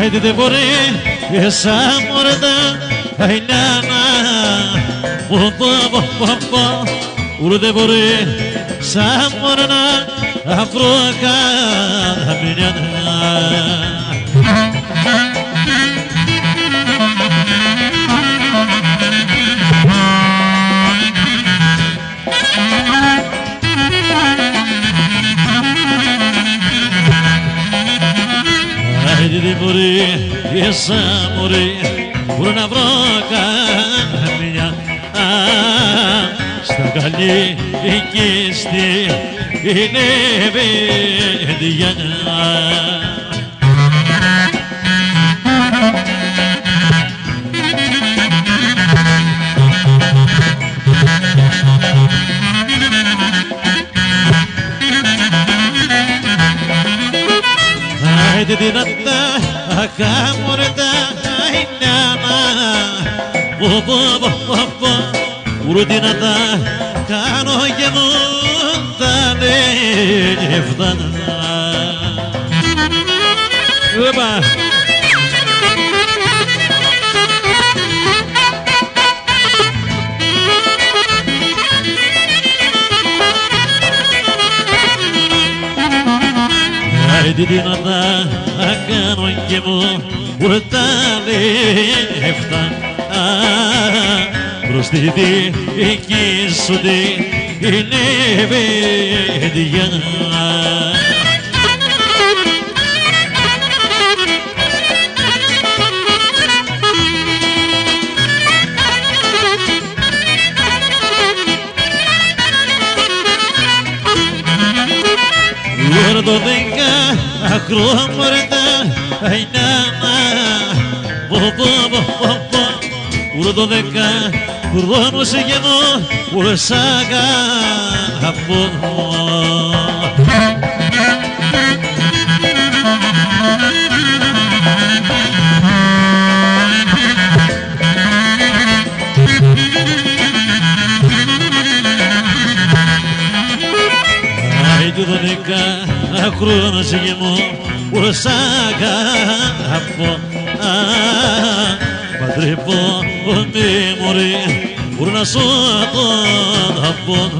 Άιντε δε μπορεί εσά μορτά, αϊνάνα, ποποποποπο, ουρτε μπορεί εσά μορτά, αφρόκα, αμινιάνα. Δεν μπορεί, εσά μπορεί, μπορώ να βρω καμιά στα καλή οικιστή, είναι παιδιά. Άιντε δυνατά, ακάμορτα, αϊνάμα, ποποποποπο, ουρου δυνατά, κάνω και μου τα νεύτανα. Λέπα! Άιντε δυνατά, κάνω και μου τα λεφτά, προς τη δική σου τη είναι παιδιά. Τώρα το δέκα ακρόμορτα, αϊνάμα, ποποποποπο, ουρου το δέκα χρόνους γεμώ, ουρου σ' αγαπώ. Άιντε το δέκα χρόνος γεμώ, ουρου σ' αγαπώ, παντρεύω με μωρή, ουρου να σου αγαπώ.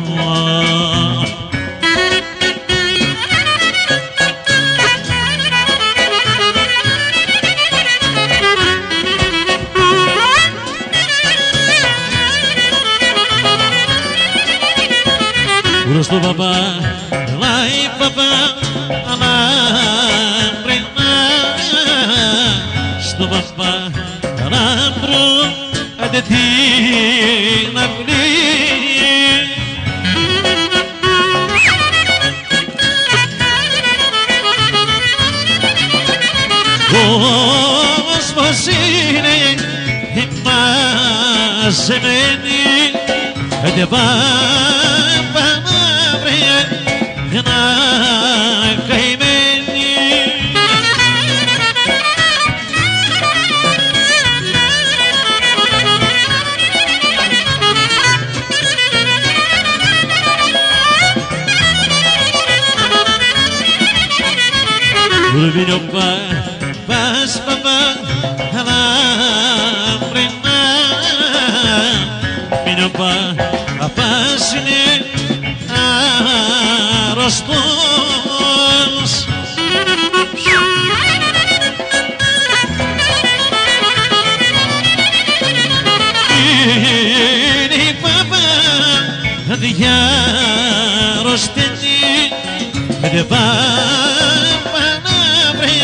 Ουρου στον παπά, λαϊ παπά, όμως πως είναι μαζεμένοι, και πάμε αύριο να καημένοι. Ουρβίνιο πας παπά, λαμπρινά, μήνιο παπάς είναι αρρωστός. Είναι η παπά διάρρωστηνή, με δε παπά να βρει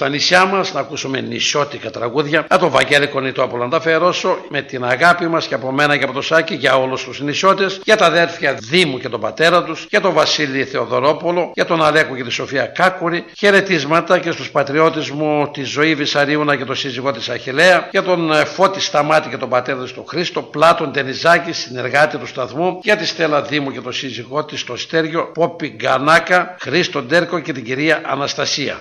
Στα νησιά μας, να ακούσουμε νησιώτικα τραγούδια. Από τον Βαγγέλη Κονιτόπουλο να τα αφιερώσω με την αγάπη μας και από μένα και από το Σάκη για όλους τους νησιώτες, για τα αδέρφια Δήμου και τον πατέρα τους, για τον Βασίλη Θεοδωρόπουλο, για τον Αλέκο και τη Σοφία Κάκουρη. Χαιρετίσματα και στους πατριώτες μου, τη Ζωή Βυσαριούνα και τον σύζυγό της Αχιλλέα, για τον Φώτη Σταμάτη και τον πατέρα του Χρήστο, Πλάτων Τενιζάκη, συνεργάτη του σταθμού, για τη Στέλλα Δήμου και τον σύζυγό της το Στέργιο, Πόπι Γκανάκα, Χρήστο Ντέρκο και την κυρία Αναστασία.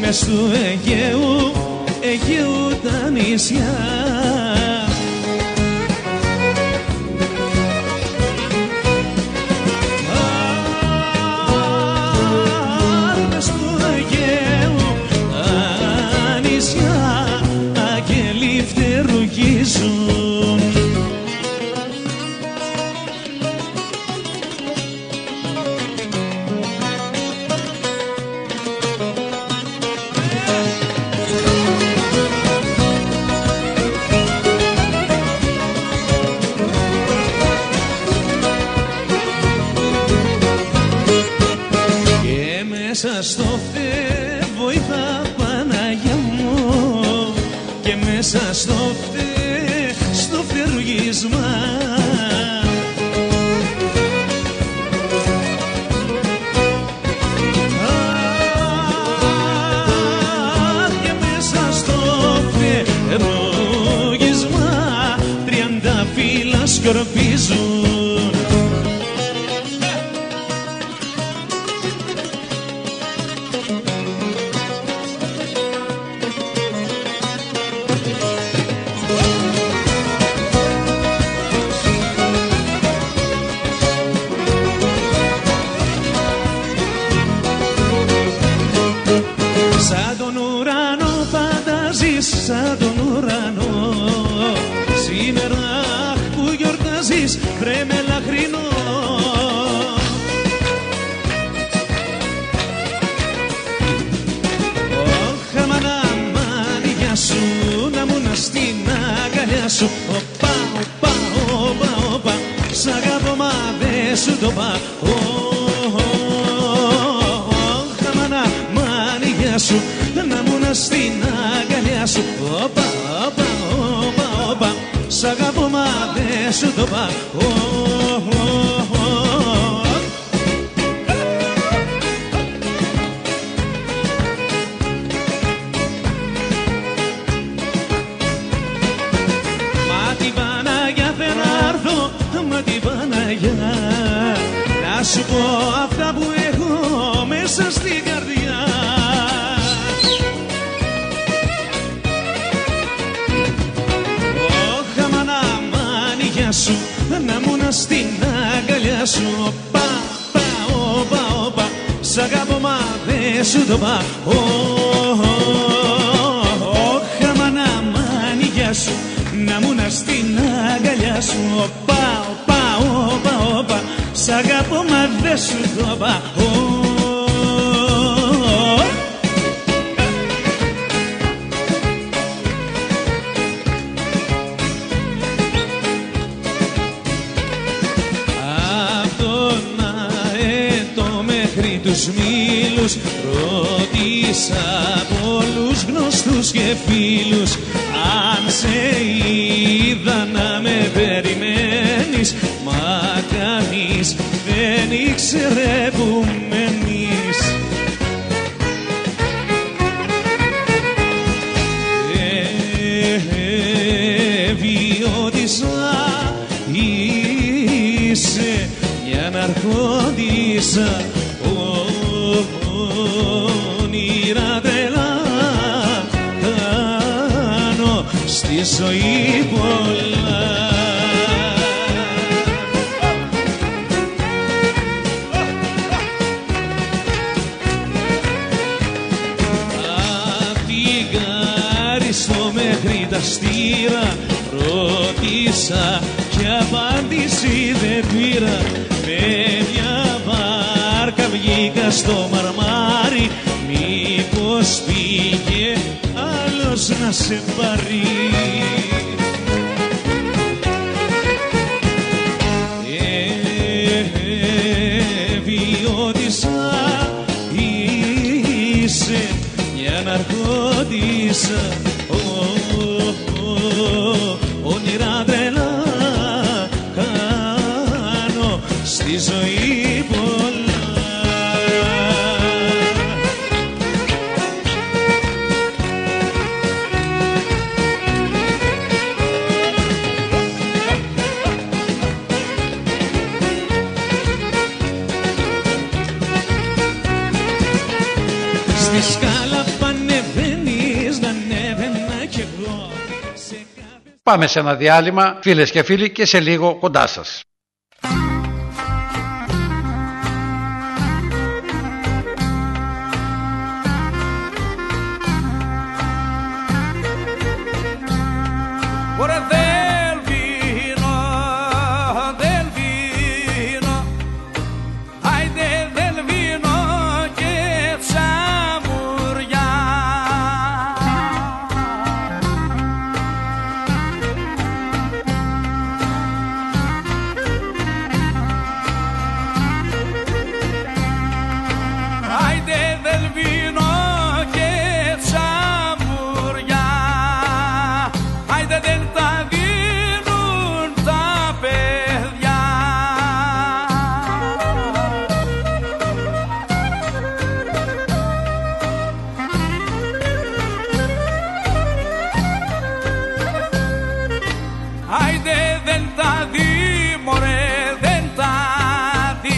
Μες του Αιγαίου, Αιγαίου τα νησιά. Μες του Αιγαίου, λογισμά. Και μέσα στο φτερόγισμα 30 φύλλα σκορπίζουν. Σαν τον ουρανό σήμερα που γιορτάζεις, βρε μελαχρινό. Ω χαμαναμάνια σου, να μου να στην αγκαλιά σου. Οπα, οπα, οπα, οπα, σ' αγαπώ μα δε σου το πα. Ω χαμαναμάνια σου, να μου να στην αγκαλιά σου. Όπα, όπα, όπα, όπα, σ' αγαπώ μα δε σου το πα. Μα την Παναγιά δεν άρθω, μα την Παναγιά να σου πω αυτά που έχω μέσα στην καρδιά. Να μούνα στην αγκαλιά σου. Οπα, πα, οπα, οπα, σ' αγαπώ μα δε σου το πα. Όχα μαναμάνια σου, να μούνα στην αγκαλιά σου. Οπα, οπα, οπα, οπα, σ' αγαπώ μα δε σου το πα. Τους μήλους ρώτησα από όλους γνωστούς και φίλους αν σε είδα να με περιμένεις, μα κανείς δεν ήξερε που μένεις. Βιώτησα είσαι μια ναρκώτησα. Στη ζωή πολλά. Απ' την Κάριστο μέχρι τα Στήρα ρώτησα και απάντηση δεν πήρα. Με μια βάρκα βγήκα στο Μαρμάρι, μήπως πήγε άλλος να σε πάρει. Βιώτησα είσαι μια ναρκώτησα. Όνειρα τρελά κάνω στη ζωή πολλά. Πάμε σε ένα διάλειμμα, φίλες και φίλοι, και σε λίγο κοντά σας. δεν τα δει, μωρέ, δεν τα δει.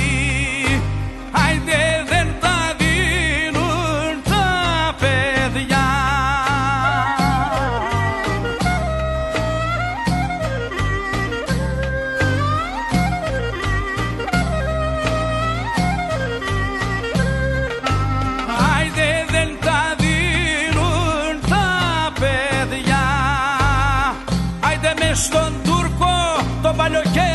Άιντε δεν τα δίνουν τα παιδιά. Άιντε δεν τα δίνουν τα παιδιά. Άιντε μες στον Τούρκο το παλιοκέρα.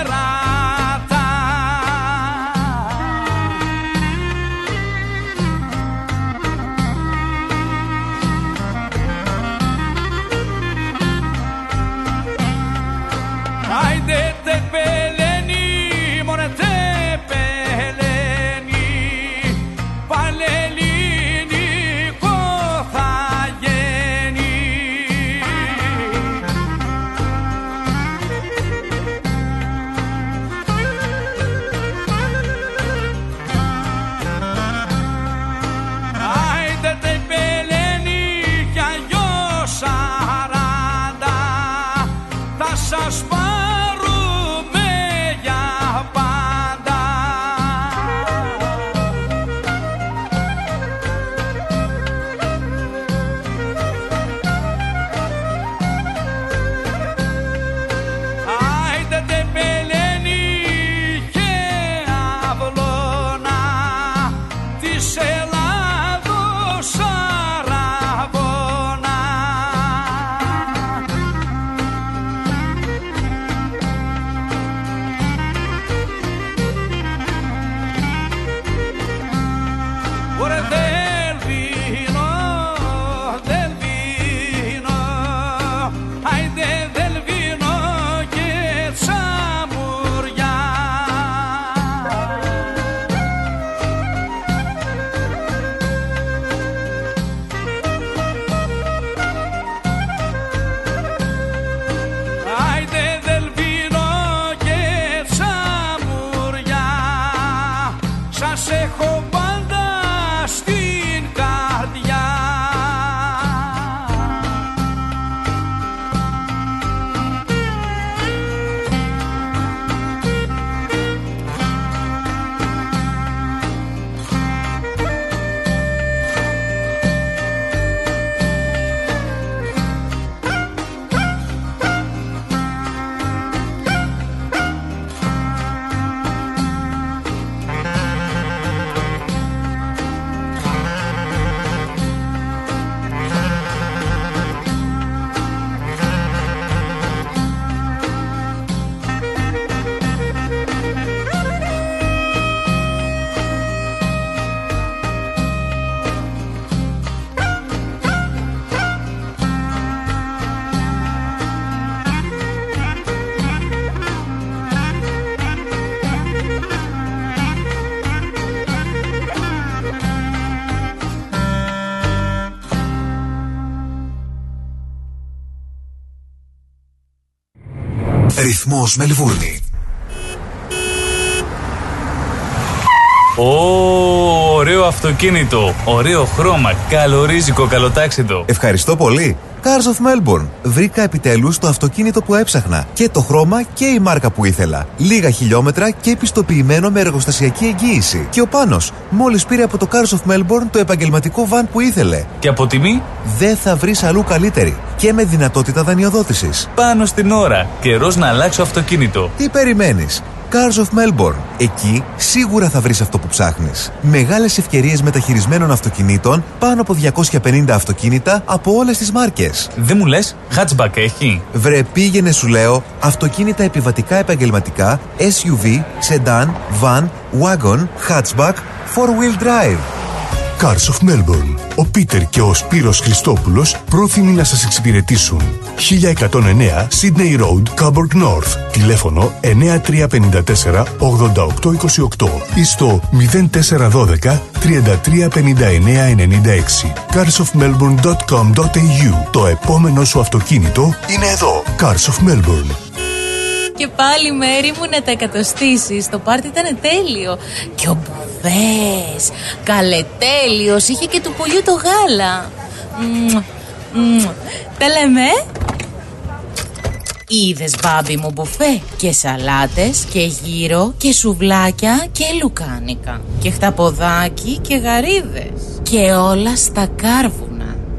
Ρυθμός Μελβούρνη. Ωραίο αυτοκίνητο, ωραίο χρώμα, καλορίζικο καλοτάξιτο. Ευχαριστώ πολύ. Cars of Melbourne. Βρήκα επιτέλους το αυτοκίνητο που έψαχνα. Και το χρώμα και η μάρκα που ήθελα. Λίγα χιλιόμετρα και επιστοποιημένο με εργοστασιακή εγγύηση. Και ο Πάνος μόλις πήρε από το Cars of Melbourne το επαγγελματικό βαν που ήθελε. Και από τιμή δεν θα βρεις αλλού καλύτερη. Και με δυνατότητα δανειοδότησης. Πάνω στην ώρα. Καιρός να αλλάξω αυτοκίνητο. Τι περιμένεις? Cars of Melbourne. Εκεί σίγουρα θα βρεις αυτό που ψάχνεις. Μεγάλες ευκαιρίες μεταχειρισμένων αυτοκινήτων, πάνω από 250 αυτοκίνητα από όλες τις μάρκες. Δεν μου λες, hatchback έχει? Βρε πήγαινε σου λέω, αυτοκίνητα επιβατικά επαγγελματικά, SUV, sedan, van, wagon, hatchback, 4-wheel drive. Cars of Melbourne. Ο Πίτερ και ο Σπύρος Χριστόπουλος πρόθυμοι να σας εξυπηρετήσουν. 1109 Sydney Road, Coburg North. Τηλέφωνο 9354 8828 ή στο 0412 335996. carsofmelbourne.com.au. Το επόμενο σου αυτοκίνητο είναι εδώ. Cars of Melbourne. Και πάλι μέρη μου να τα εκατοστήσεις. Το πάρτι ήταν τέλειο. Και ο Μπουδές, καλετέλειος, είχε και του πολιού το γάλα. Τα λέμε. Είδες, μπάμπι μου, μπουφέ και σαλάτες και γύρο και σουβλάκια και λουκάνικα και χταποδάκι και γαρίδες και όλα στα κάρβουνα,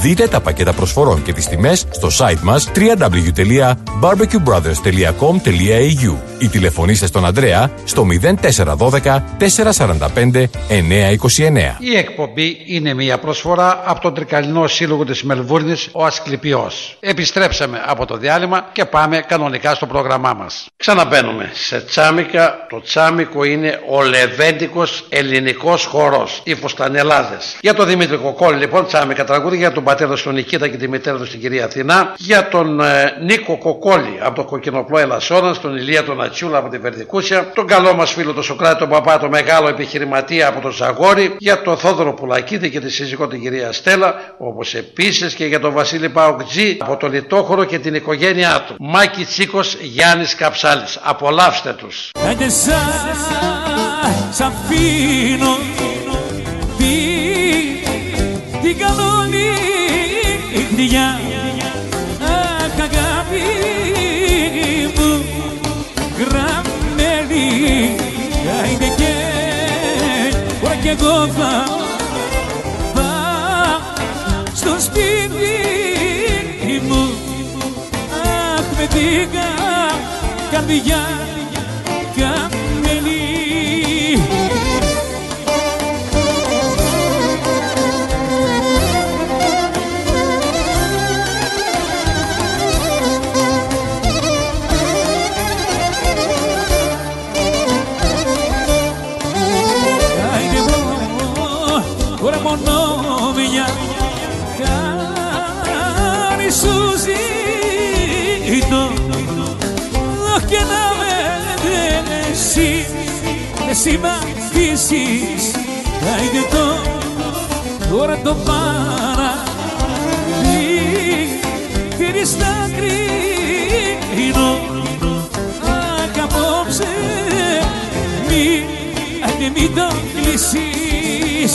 Δείτε τα πακέτα προσφορών και τις τιμές στο site μας www.barbecuebrothers.com.au ή τηλεφωνήστε στον Ανδρέα στο 0412 445 929. Η εκπομπή είναι μια προσφορά από τον Τρικαλινό Σύλλογο της Μελβούρνης, ο Ασκληπιός. Επιστρέψαμε από το διάλειμμα και πάμε κανονικά στο πρόγραμμά μας. Ξαναμπαίνουμε σε τσάμικα. Το τσάμικο είναι ο λεβέντικος ελληνικός χορός, οι φουστανελάδες. Για τον Δημήτρη Κοκόλη, λοιπόν, τσάμικα τραγούδια. Πατέρα του Νικήτα και τη μητέρα του στην κυρία Αθηνά, για τον Νίκο Κοκόλη από το Κοκκινοπλό Ελασσόνα, τον Ηλία τον Ατσιούλα από την Περδικούσια, τον καλό μας φίλο τον Σοκράτη τον Παπά, τον μεγάλο επιχειρηματία από τον Ζαγόρι, για τον Θόδωρο Πουλακίδη και τη σύζυγό την κυρία Στέλλα, όπως επίσης και για τον Βασίλη Παοκτζή από τον Λιτόχωρο και την οικογένειά του. Μάικη Τσίκος, Γιάννης Καψάλης. Απολαύστε τους. Αχ, αγάπη μου, γραμμένη, άιντε και ώρα κι εγώ πάω στο σπίτι μου. Αχ, με δίκα καρδιά καμένη. Εσύ μ' αφήσεις, άιντε τώρα το παραθύρι στα κρίνω. Αχ, απόψε μην το κλείσεις.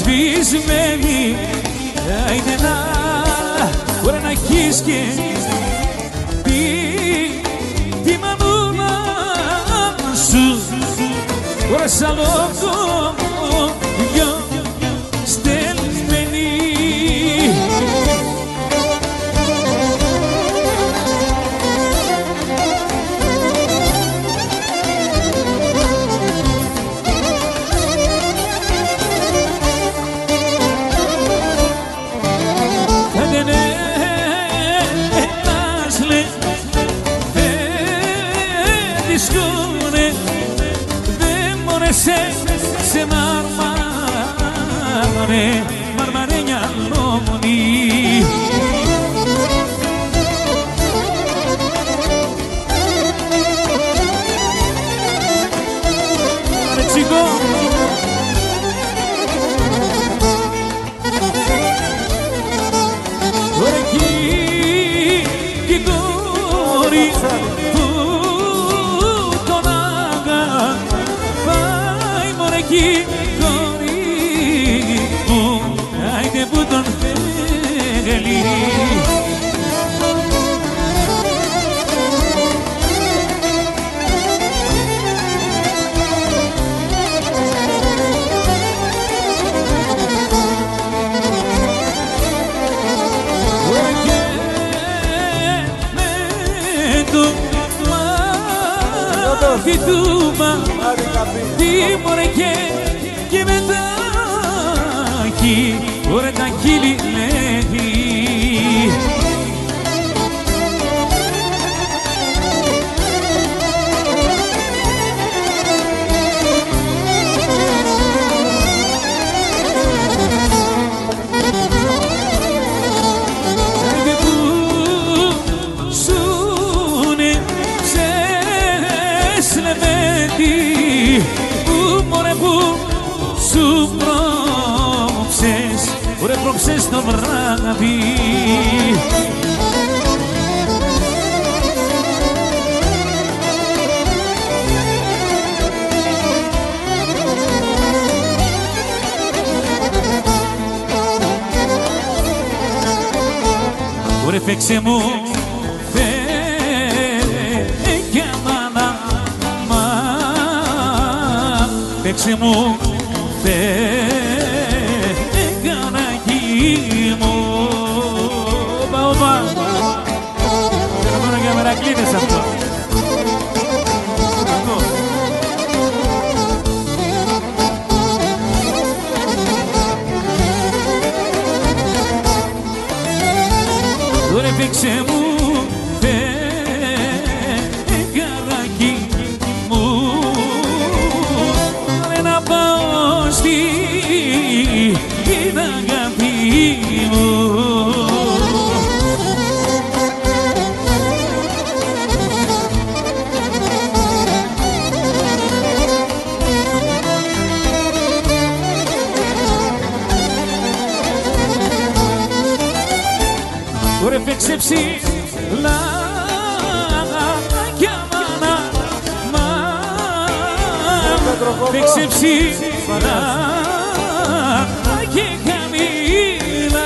Σβησμένη, άιντε να χωρά να έχεις και τη μανούλα σου. Χωρά σαν λόγο δυο στελμένη. Σε μαρμαρέ μυαλό μονή. Ωραία κι η κόρη που τον αγαπά. Κι κόρη μου, άιντε που τον θέλει. Ωραία φυτούμα τη μορκέ και μετάκι ωραία τα χείλη λέει. Πρόξες το βράδυ. Ωραία φέξε μου φέγγια μάνα μάνα φέξε μου φέγγια Παίξε μου, φεγγαράκι μου, να πάω στην αγάπη μου. Παίξε ψηλά κι αμάνα μάνα, παίξε ψηλά και χαμηλά.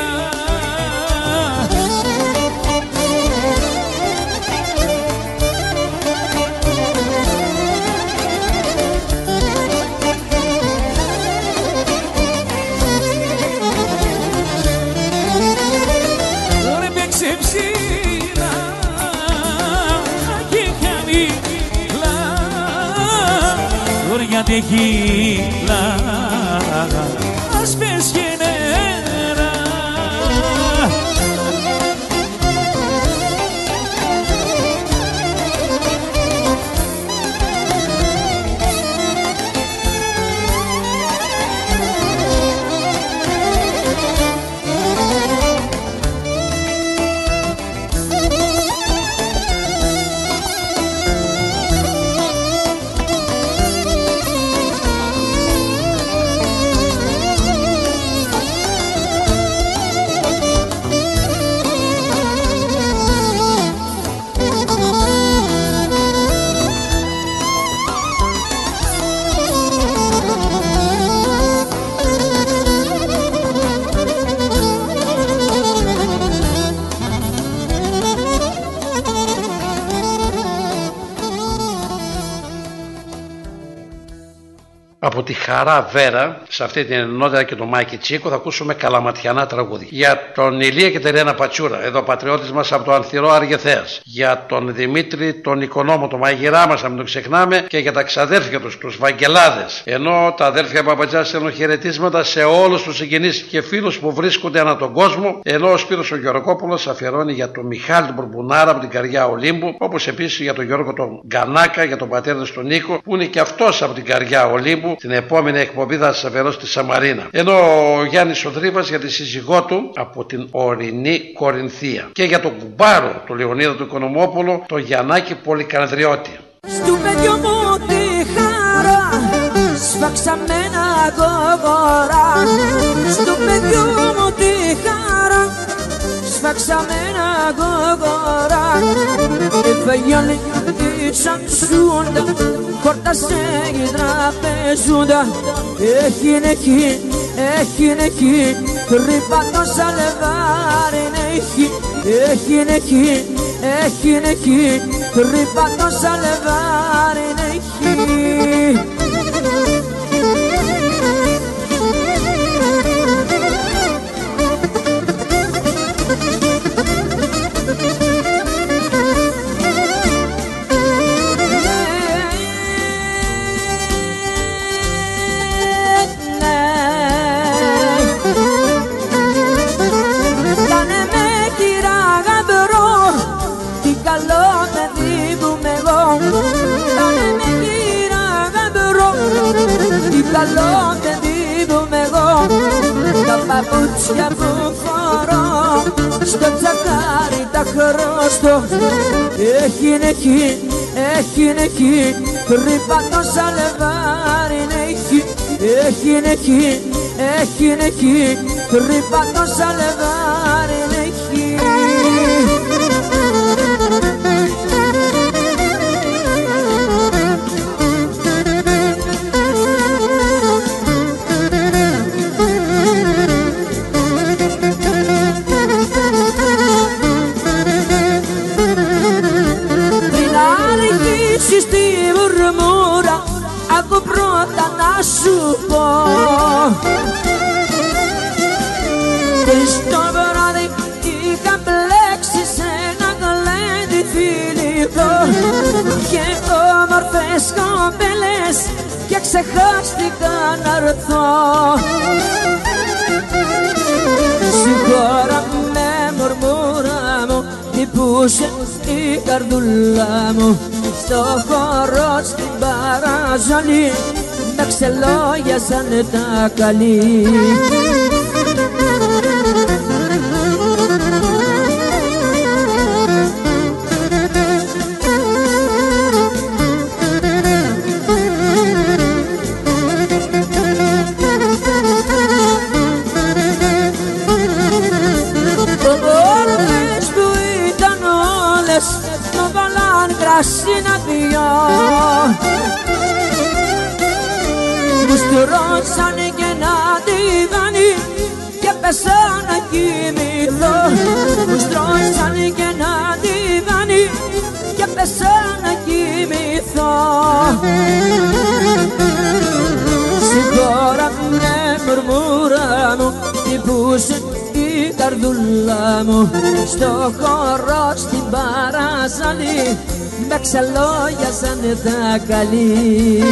Te gila, as vezes genera. Από τη Χαρά Βέρα, σε αυτή την ενότητα και τον Μάικη Τσίκο, θα ακούσουμε καλαματιανά τραγούδια. Για τον Ηλία και την Ελένα Πατσούρα, εδώ ο πατριώτης μας από το Ανθυρό Αργεθέας. Για τον Δημήτρη, τον Οικονόμο, τον μαγειρά μας, να μην τον ξεχνάμε. Και για τα ξαδέρφια τους, τους Βαγγελάδες. Ενώ τα αδέρφια Παπατζά στέλνουν χαιρετίσματα σε όλους τους συγγενείς και φίλους που βρίσκονται ανά τον κόσμο. Ενώ ο Σπύρος ο Γεωργόπουλος αφιερώνει για τον Μιχάλη τον Μπουρμπουνάρα από την καρδιά Ολύμπου. Όπως επίσης για τον Γιώργο τον Γκανάκα, για τον πατέρα του Νίκο, που είναι και αυτός από την καρδιά Ολύμπου. Την επόμενη εκπομπή θα σας αφαιρώσω τη Σαμαρίνα. Ενώ ο Γιάννης ο Δρύβας για τη σύζυγό του από την ορεινή Κορινθία. Και για τον κουμπάρο, τον Λεωνίδα του Οικονομόπουλο, τον Γιαννάκη Πολυκανδριώτη. Στου παιδιού μου τη χαρά, σφαξαμένα γογορά. Στου παιδιού μου τη χαρά, σφαξαμένα γογορά. Εφαγιώνει τη σανσούντα, χόρτασε η τραπεζούντα. Έχινε εκεί, έχινε εκεί, τρύπατο σαν λεβάρι. Έχινε εκεί, έχινε εκεί, τρύπατο σαν λεβάρι. καλό δεν δίνουμε εγώ. Τα παπούτσια που φορώ στο τσακάρι τα χρωστώ. Έχει νεχή, έχει νεχή, κρυφατό σαν λεβάρι νεχή. Έχει νεχή, έχει νεχή, κρυφατό σαν λεβάρι νεχή. Σου πω και στο βράδυ είχα μπλέξει σε ένα γλέντι φιλικό και όμορφες κοπέλες και ξεχάστηκα να έρθω. Συγχώρα με μουρμούρα μου, τυπούσε η καρδούλα μου στο χώρο στην Παραζολή. Τα ξελόγιασαν τα καλή. Όλες που ήταν όλες το βάλαν κρασί να πιω. Ρώσανε και να τηγάνι και πέσα να κοιμηθώ. Τους τρώσανε και να τηγάνι και πέσα να κοιμηθώ. Συγχώρα με μουρμούρα μου, τυπούσε η καρδούλα μου στο χώρο στην Παραζαλή, με ξελόγιασανε τα καλή.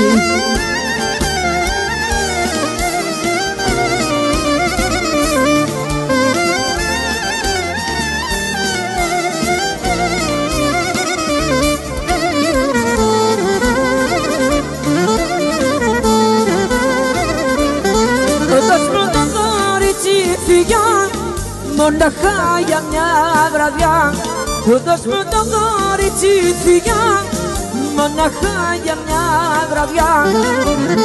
Μοναχά για μια βραδιά, ούτως μου το γόριτσι φυγιά. Μοναχά για μια βραδιά,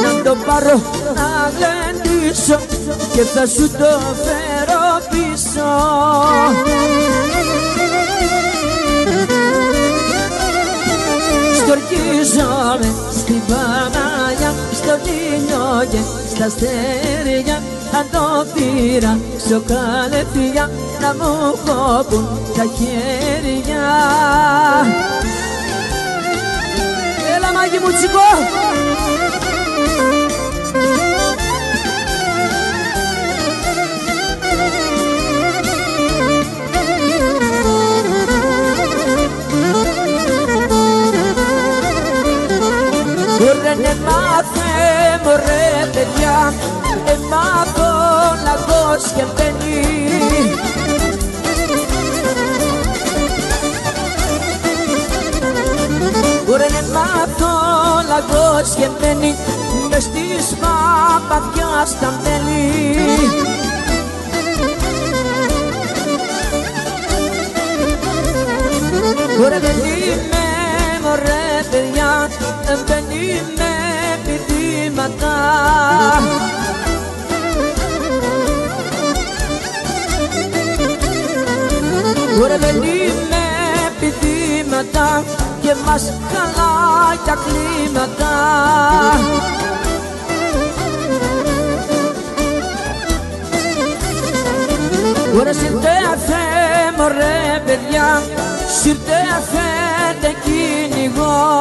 να το πάρω να γλεντήσω και θα σου το φέρω πίσω. Στορκίζομαι στην Παναγιά, στο ήλιο και στα αστέρια. Αν το πήρα ξοκαλεφιά να μου κόπουν τα χέρια. Έλα Μάικη μου Τσίκο! Ωραία ναι μάθε μου ρε παιδιά, εμάθω λαγός και μπαίνει. Ωραία ναι μάθω λαγός και μπαίνει, μες της παπατιάς τα μέλη. Ωραία δεν είμαι μωρέ παιδιά, δεν είμαι επιδήματα. Ωραία δεν είμαι επιδήματα και μας χαλάει τα κλίματα. Ωραία συρτέαθε μωρέ παιδιά, συρτέαθε τε κυνηγώ.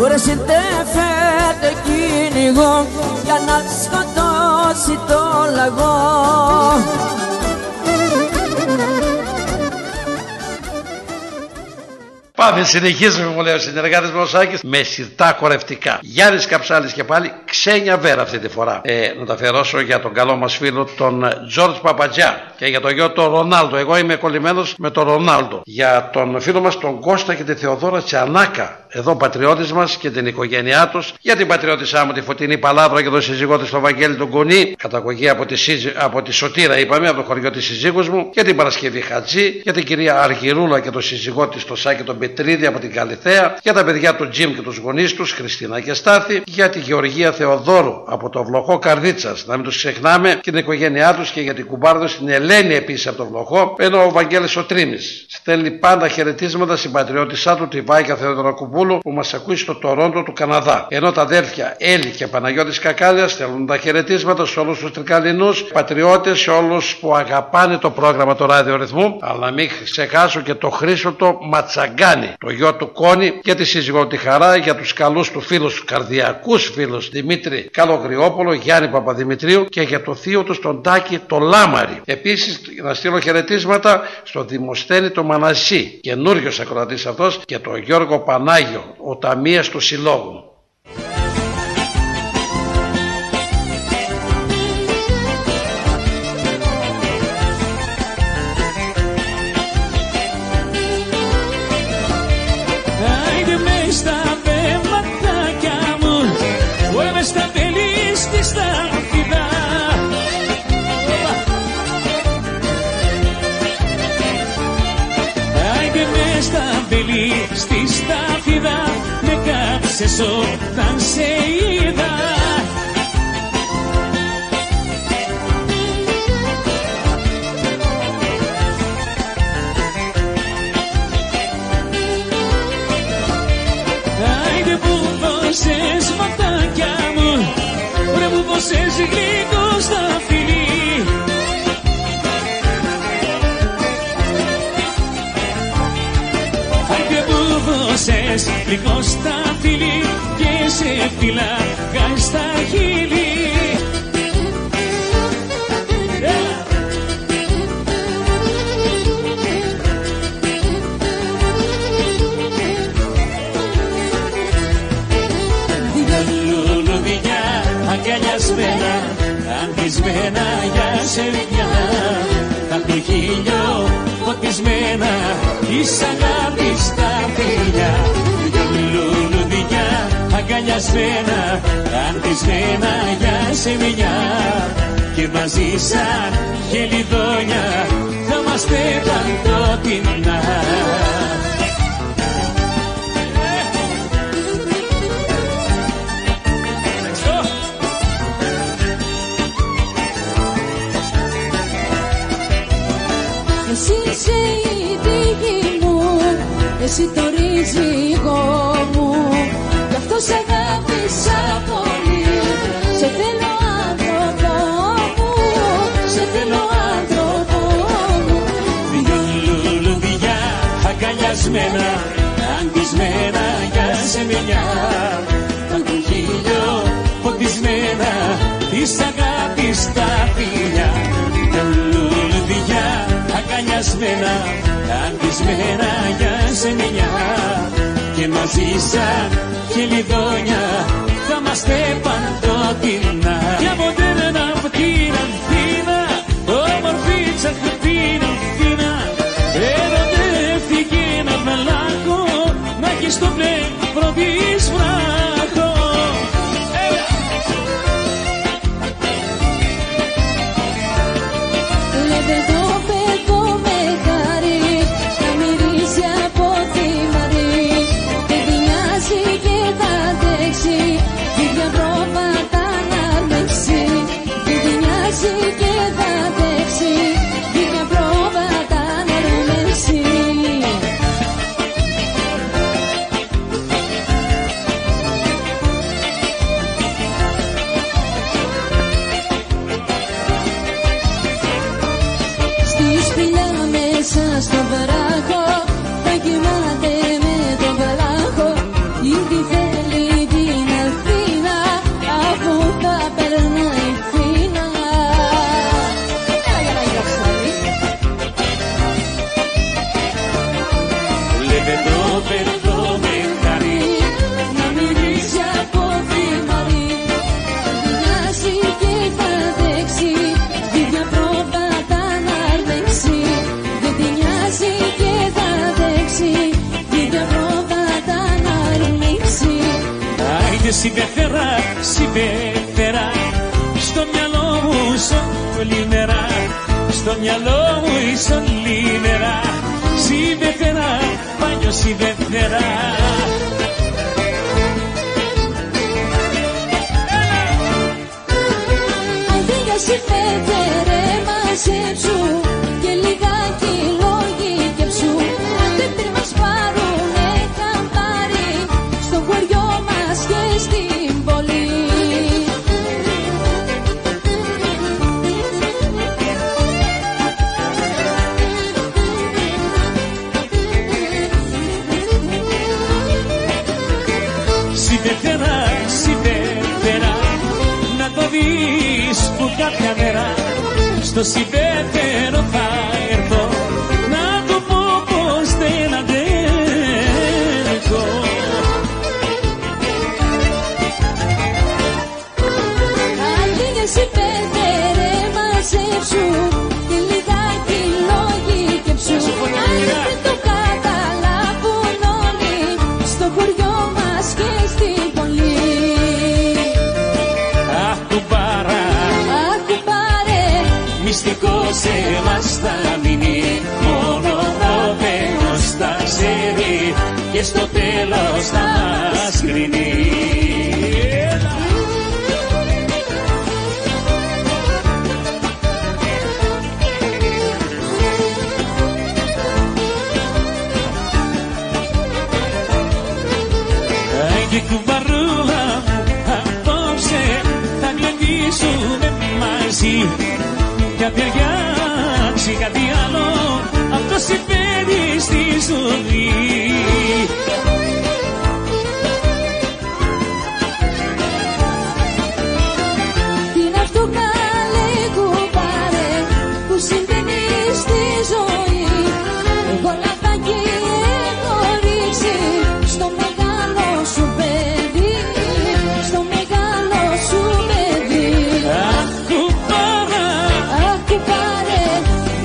Ωραία συρτέαθε τε κυνηγώ για να σκοτώσει το λαγό. Πάμε, συνεχίζουμε, μου λέει ο συνεργάτης μου ο Σάκης, με σιρτά χορευτικά. Γιάννης Καψάλης και πάλι, Ξένια Βέρα αυτή τη φορά. Να τα αφιερώσω για τον καλό μας φίλο τον Τζόντς Παπατζά και για τον γιο τον Ρονάλντο. Εγώ είμαι κολλημένος με τον Ρονάλντο. Για τον φίλο μας τον Κώστα και τη Θεοδόρα Τσανάκα, εδώ πατριώτης μας και την οικογένειά τους. Για την πατριώτησά μου τη Φωτεινή Παλάβρα και τον σύζυγό της τον Βαγγέλη τον Κουνή, καταγωγή από τη Σωτήρα, είπαμε, από το χωριό της σύζυγός μου. Για την Παρασκευή Χατζή, για την κυρία Αργυρούλα και τον σύζυγό της τον Σάκη τον Πετρίδη από την Καλυθέα. Για τα παιδιά του Τζιμ και τους γονείς τους, Χριστίνα και Στάθη. Για τη Γεωργία Θεοδόρου από το Βλοχό Καρδίτσας, να μην τους ξεχνάμε, και την οικογένειά τους. Και για την κουμπάρδο στην Ελένη επίσης από το Βλοχό, ενώ ο Βαγγέλης ο Τρίμης. Στέλνει πάντα χαιρετίσματα στην πατριώτησά του τη Βάικα Θεοδωρακουπούλου που μας ακούει στο Τορόντο του Καναδά. Ενώ τα αδέρφια Έλλη και Παναγιώτης Κακάλιας στέλνουν τα χαιρετίσματα σε όλους τους Τρικαλινούς πατριώτες, σε όλους που αγαπάνε το πρόγραμμα του ραδιορυθμού. Αλλά μην ξεχάσω και το Χρήστο το Ματσαγκάνη, το γιο του Κόνη και τη σύζυγό τη Χαρά, για τους καλούς του φίλους, καρδιακούς φίλους Δημήτρη Καλογριόπολο, Γιάννη Παπαδημητρίου και για το θείο του τον Τάκη το Λάμαρη. Επίσης να στείλω χαιρετίσματα στο Δημοσθένη το Μανασί, καινούριος ακροατής αυτός, και το Γιώργο Πανάγιο, ο ταμείας του Συλλόγου. Όταν σε είδα, άιντε που δώσες ματάκια μου, ρε που δώσες γλυκό στα φιλί, άιντε που δώσες γλυκό στα φιλί, σε φυλάγα στα χείλη. Λουλούδια αγκαλιασμένα, ανθισμένα για σένα, απ' το χείλιο φωτισμένα, της αγάπης τα φιλιά. Αγκαλιασμένα, αντισμένα για σε μια, και μαζί σαν χελιδόνια θα είμαστε παντοτινά. Εσύ είσαι η δίκη μου, εσύ το ρίζιγό μου. Σ' αγάπησα πολύ, σε θέλω άνθρωπο μου, σε θέλω άνθρωπο μου. Δυο λουλούδια αγκαλιασμένα, αντισμένα για σε μια, απ' το χείλιο φωτισμένα, της αγάπης τα φιλιά. Δυο λουλούδια αγκαλιασμένα, αντισμένα για σε μια, και μαζί σαν χελιδόνια θα είμαστε παντοτινά. Για ποτέ να φτύνει Αθήνα, όμορφη τσαχτίνη Αθήνα. Ερωτεύτηκε ένα μελάκο, να έχει στο πνεύμα προβείς βράχο. Λέτε το παιδό με χάρη, θα μυρίζει από θυμαρή. Και θα αντέξει, τη διαβρώμα θα αναρμέξει. Τη δυνιάζει και θα αντέξει, τη διαβρώμα θα αναρμέξει. Στις φιλιά μέσα στον βράχο θα κοιμάται με τον βαλάχο. Ήδη θέλει την Αθήνα, αφού θα περνάει φίνα. Λέτε το Συμπεθέρα, συμπεθέρα, στο μυαλό μου σαν λιμερά, στο μυαλό μου σαν λιμερά, συμπεθέρα, πάνιο συμπεθέρα. Αντίγια συμπεθέρα μαζέψου και λιγάκι λόγικεψου, δεν πήρμα σπάρουνε καμπάρι στο χωριό μας και στην πόλη. Συμπεθέρα, συμπεθέρα, να το δεις που κάποια μέρα στο συμπέθερο θα έρθω να το πω πως δεν αντέχω. Αντί για συμπέθερε μαζέψου και λιγάκι λόγικεψου, αν δεν το καταλάβουν όλοι στο χωριό μας και στην πόλη. Μυστικό σε μας θα μείνει, μόνο ο Θεός τα ξέρει και στο τέλος θα μας κρίνει. Άγγε κουμπαρούλα μου, απόψε θα γλεντήσουμε μαζί. Κάτι αγιάξει, κάτι άλλο, αυτό συμβαίνει στη ζωή. Τι είναι αυτό καλέ κουμπάρε που συμβαίνει στη ζωή. Εγώ λαμπάκι έχω ρίξει στο μεγάλο σου παιδί, στο μεγάλο σου παιδί.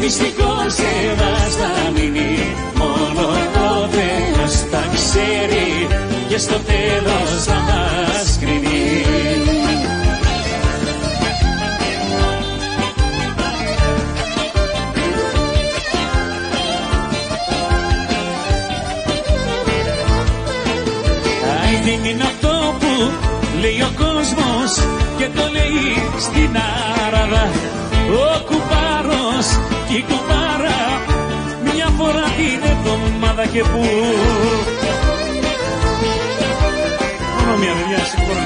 Μυστικό σε μας θα μείνει, μόνο ο Θεός τα ξέρει και στο τέλος θα μας κρίνει. Άι, τι είναι αυτό που λέει ο κόσμος και το λέει στην άραδα. Ο κουμπάρος και η κουμπάρα μια φορά την εβδομάδα και που. Μόνο μια δουλειά, συγχωρώ.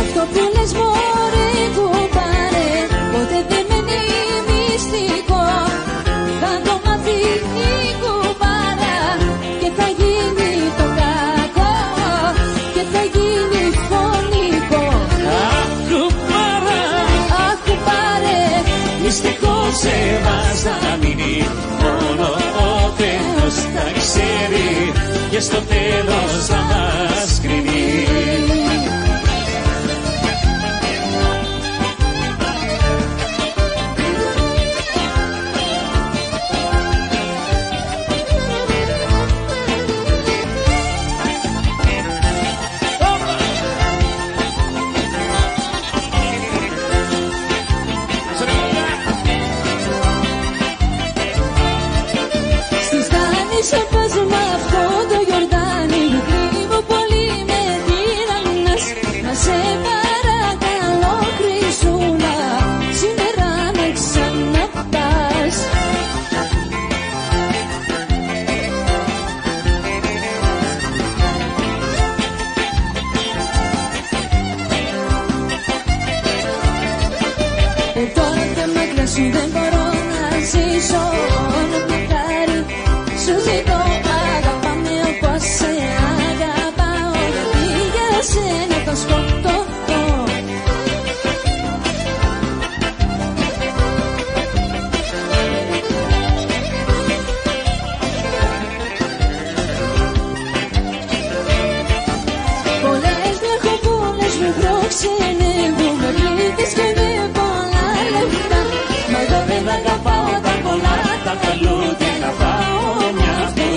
Αυτό που λες μωρέ κουμπάρε, ποτέ δεν μένει μυστικό. Θα το μάθει η κουμπάρα και θα γίνει το κακό και θα γίνει φωνικό. Μυστικό σε μας θα μείνει, μόνο ο Θεός τα ξέρει και στο τέλος θα μας κρίνει. Αγαπάω τα κολλά, τα καλούδια να πάω μια αυτή.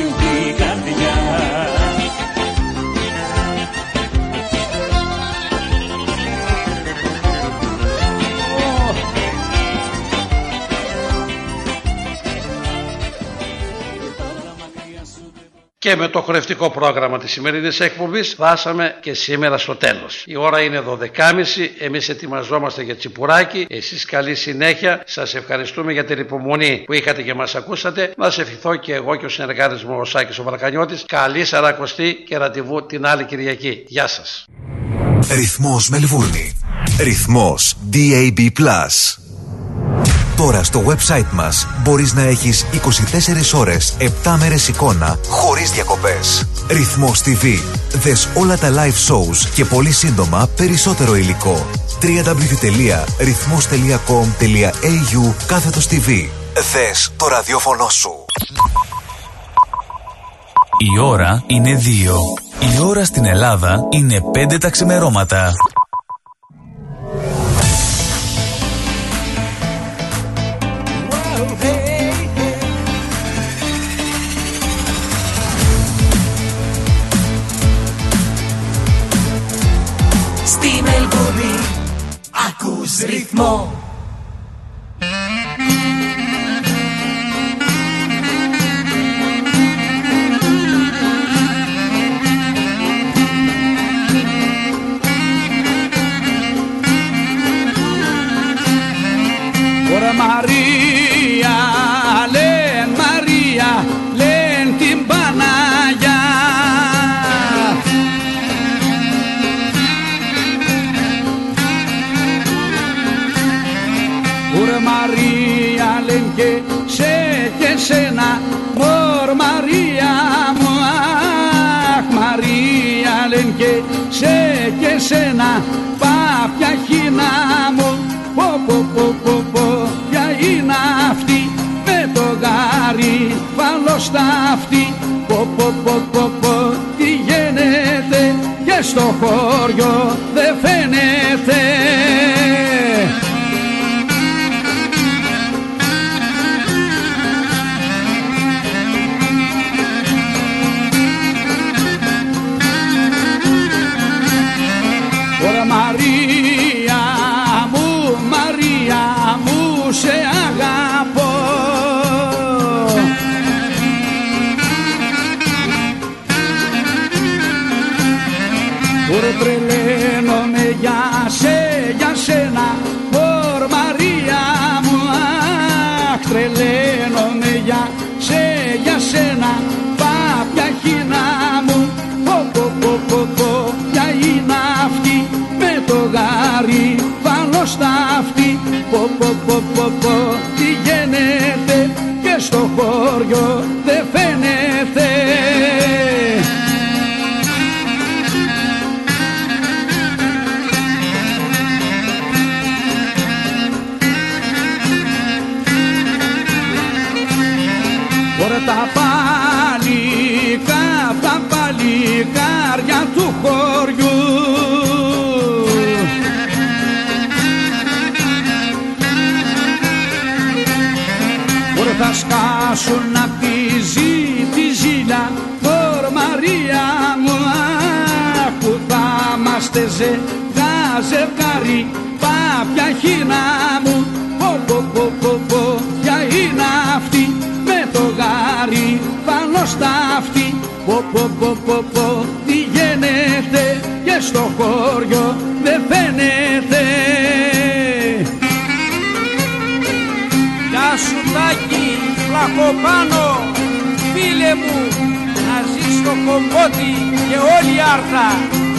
Και με το χορευτικό πρόγραμμα της σημερινής εκπομπής φτάσαμε και σήμερα στο τέλος. Η ώρα είναι 12.30, εμείς ετοιμαζόμαστε για τσιπουράκι. Εσείς καλή συνέχεια, σας ευχαριστούμε για την υπομονή που είχατε και μας ακούσατε. Να σε ευχηθώ και εγώ και ο συνεργάτης μου ο Σάκης ο Βαλκανιώτης. Καλή σαρακοστή και ραντεβού την άλλη Κυριακή. Γεια σας. Ρυθμός Μελβούρνη. Ρυθμός DAB+. Τώρα στο website μας μπορείς να έχεις 24 ώρες, 7 μέρες εικόνα, χωρίς διακοπές. Ρυθμός TV. Δες όλα τα live shows και πολύ σύντομα περισσότερο υλικό. www.rythmos.com.au/TV. Δες το ραδιόφωνο σου. Η ώρα είναι 2. Η ώρα στην Ελλάδα είναι 5 τα ξημερώματα. Ρυθμό. Ωρα Μαρία, λεν Μαρία, λεν την Παναγιά. Σένα, μωρ Μαρία μου, αχ Μαρία λένε και σένα, πάπια χίνα μου, πω, ποια είναι αυτή, με το γάρι βάλω στα αυτή, πω, τι γίνεται και στο χωριό δεν φαίνεται. Τρελαίνομαι για σένα, μωρ Μαρία μου, αχ, τρελαίνομαι για σένα, πάπια χίνα μου, πω, ποια είναι αυτή, με το γάρι βάλω στα αυτή, πω, τι γίνεται και στο χωριό δεν φαίνεται. Τα παλικάρια του χωριού, μπορεί θα σκάσουν απ' τη ζήλα, μωρ Μαρία μου, αχ, που θα μας τεζε τα ζευγάρι, πάπια χίνα μου, πω, ποια είναι αυτή, με το γάρι πάνω στα αυτή, πω, τι γίνεται και στο χωριό δεν φαίνεται. Γεια σου Τάκη, Πλακοπάνω, φίλε μου, να ζεις στο κομμάτι και όλη άρθρα.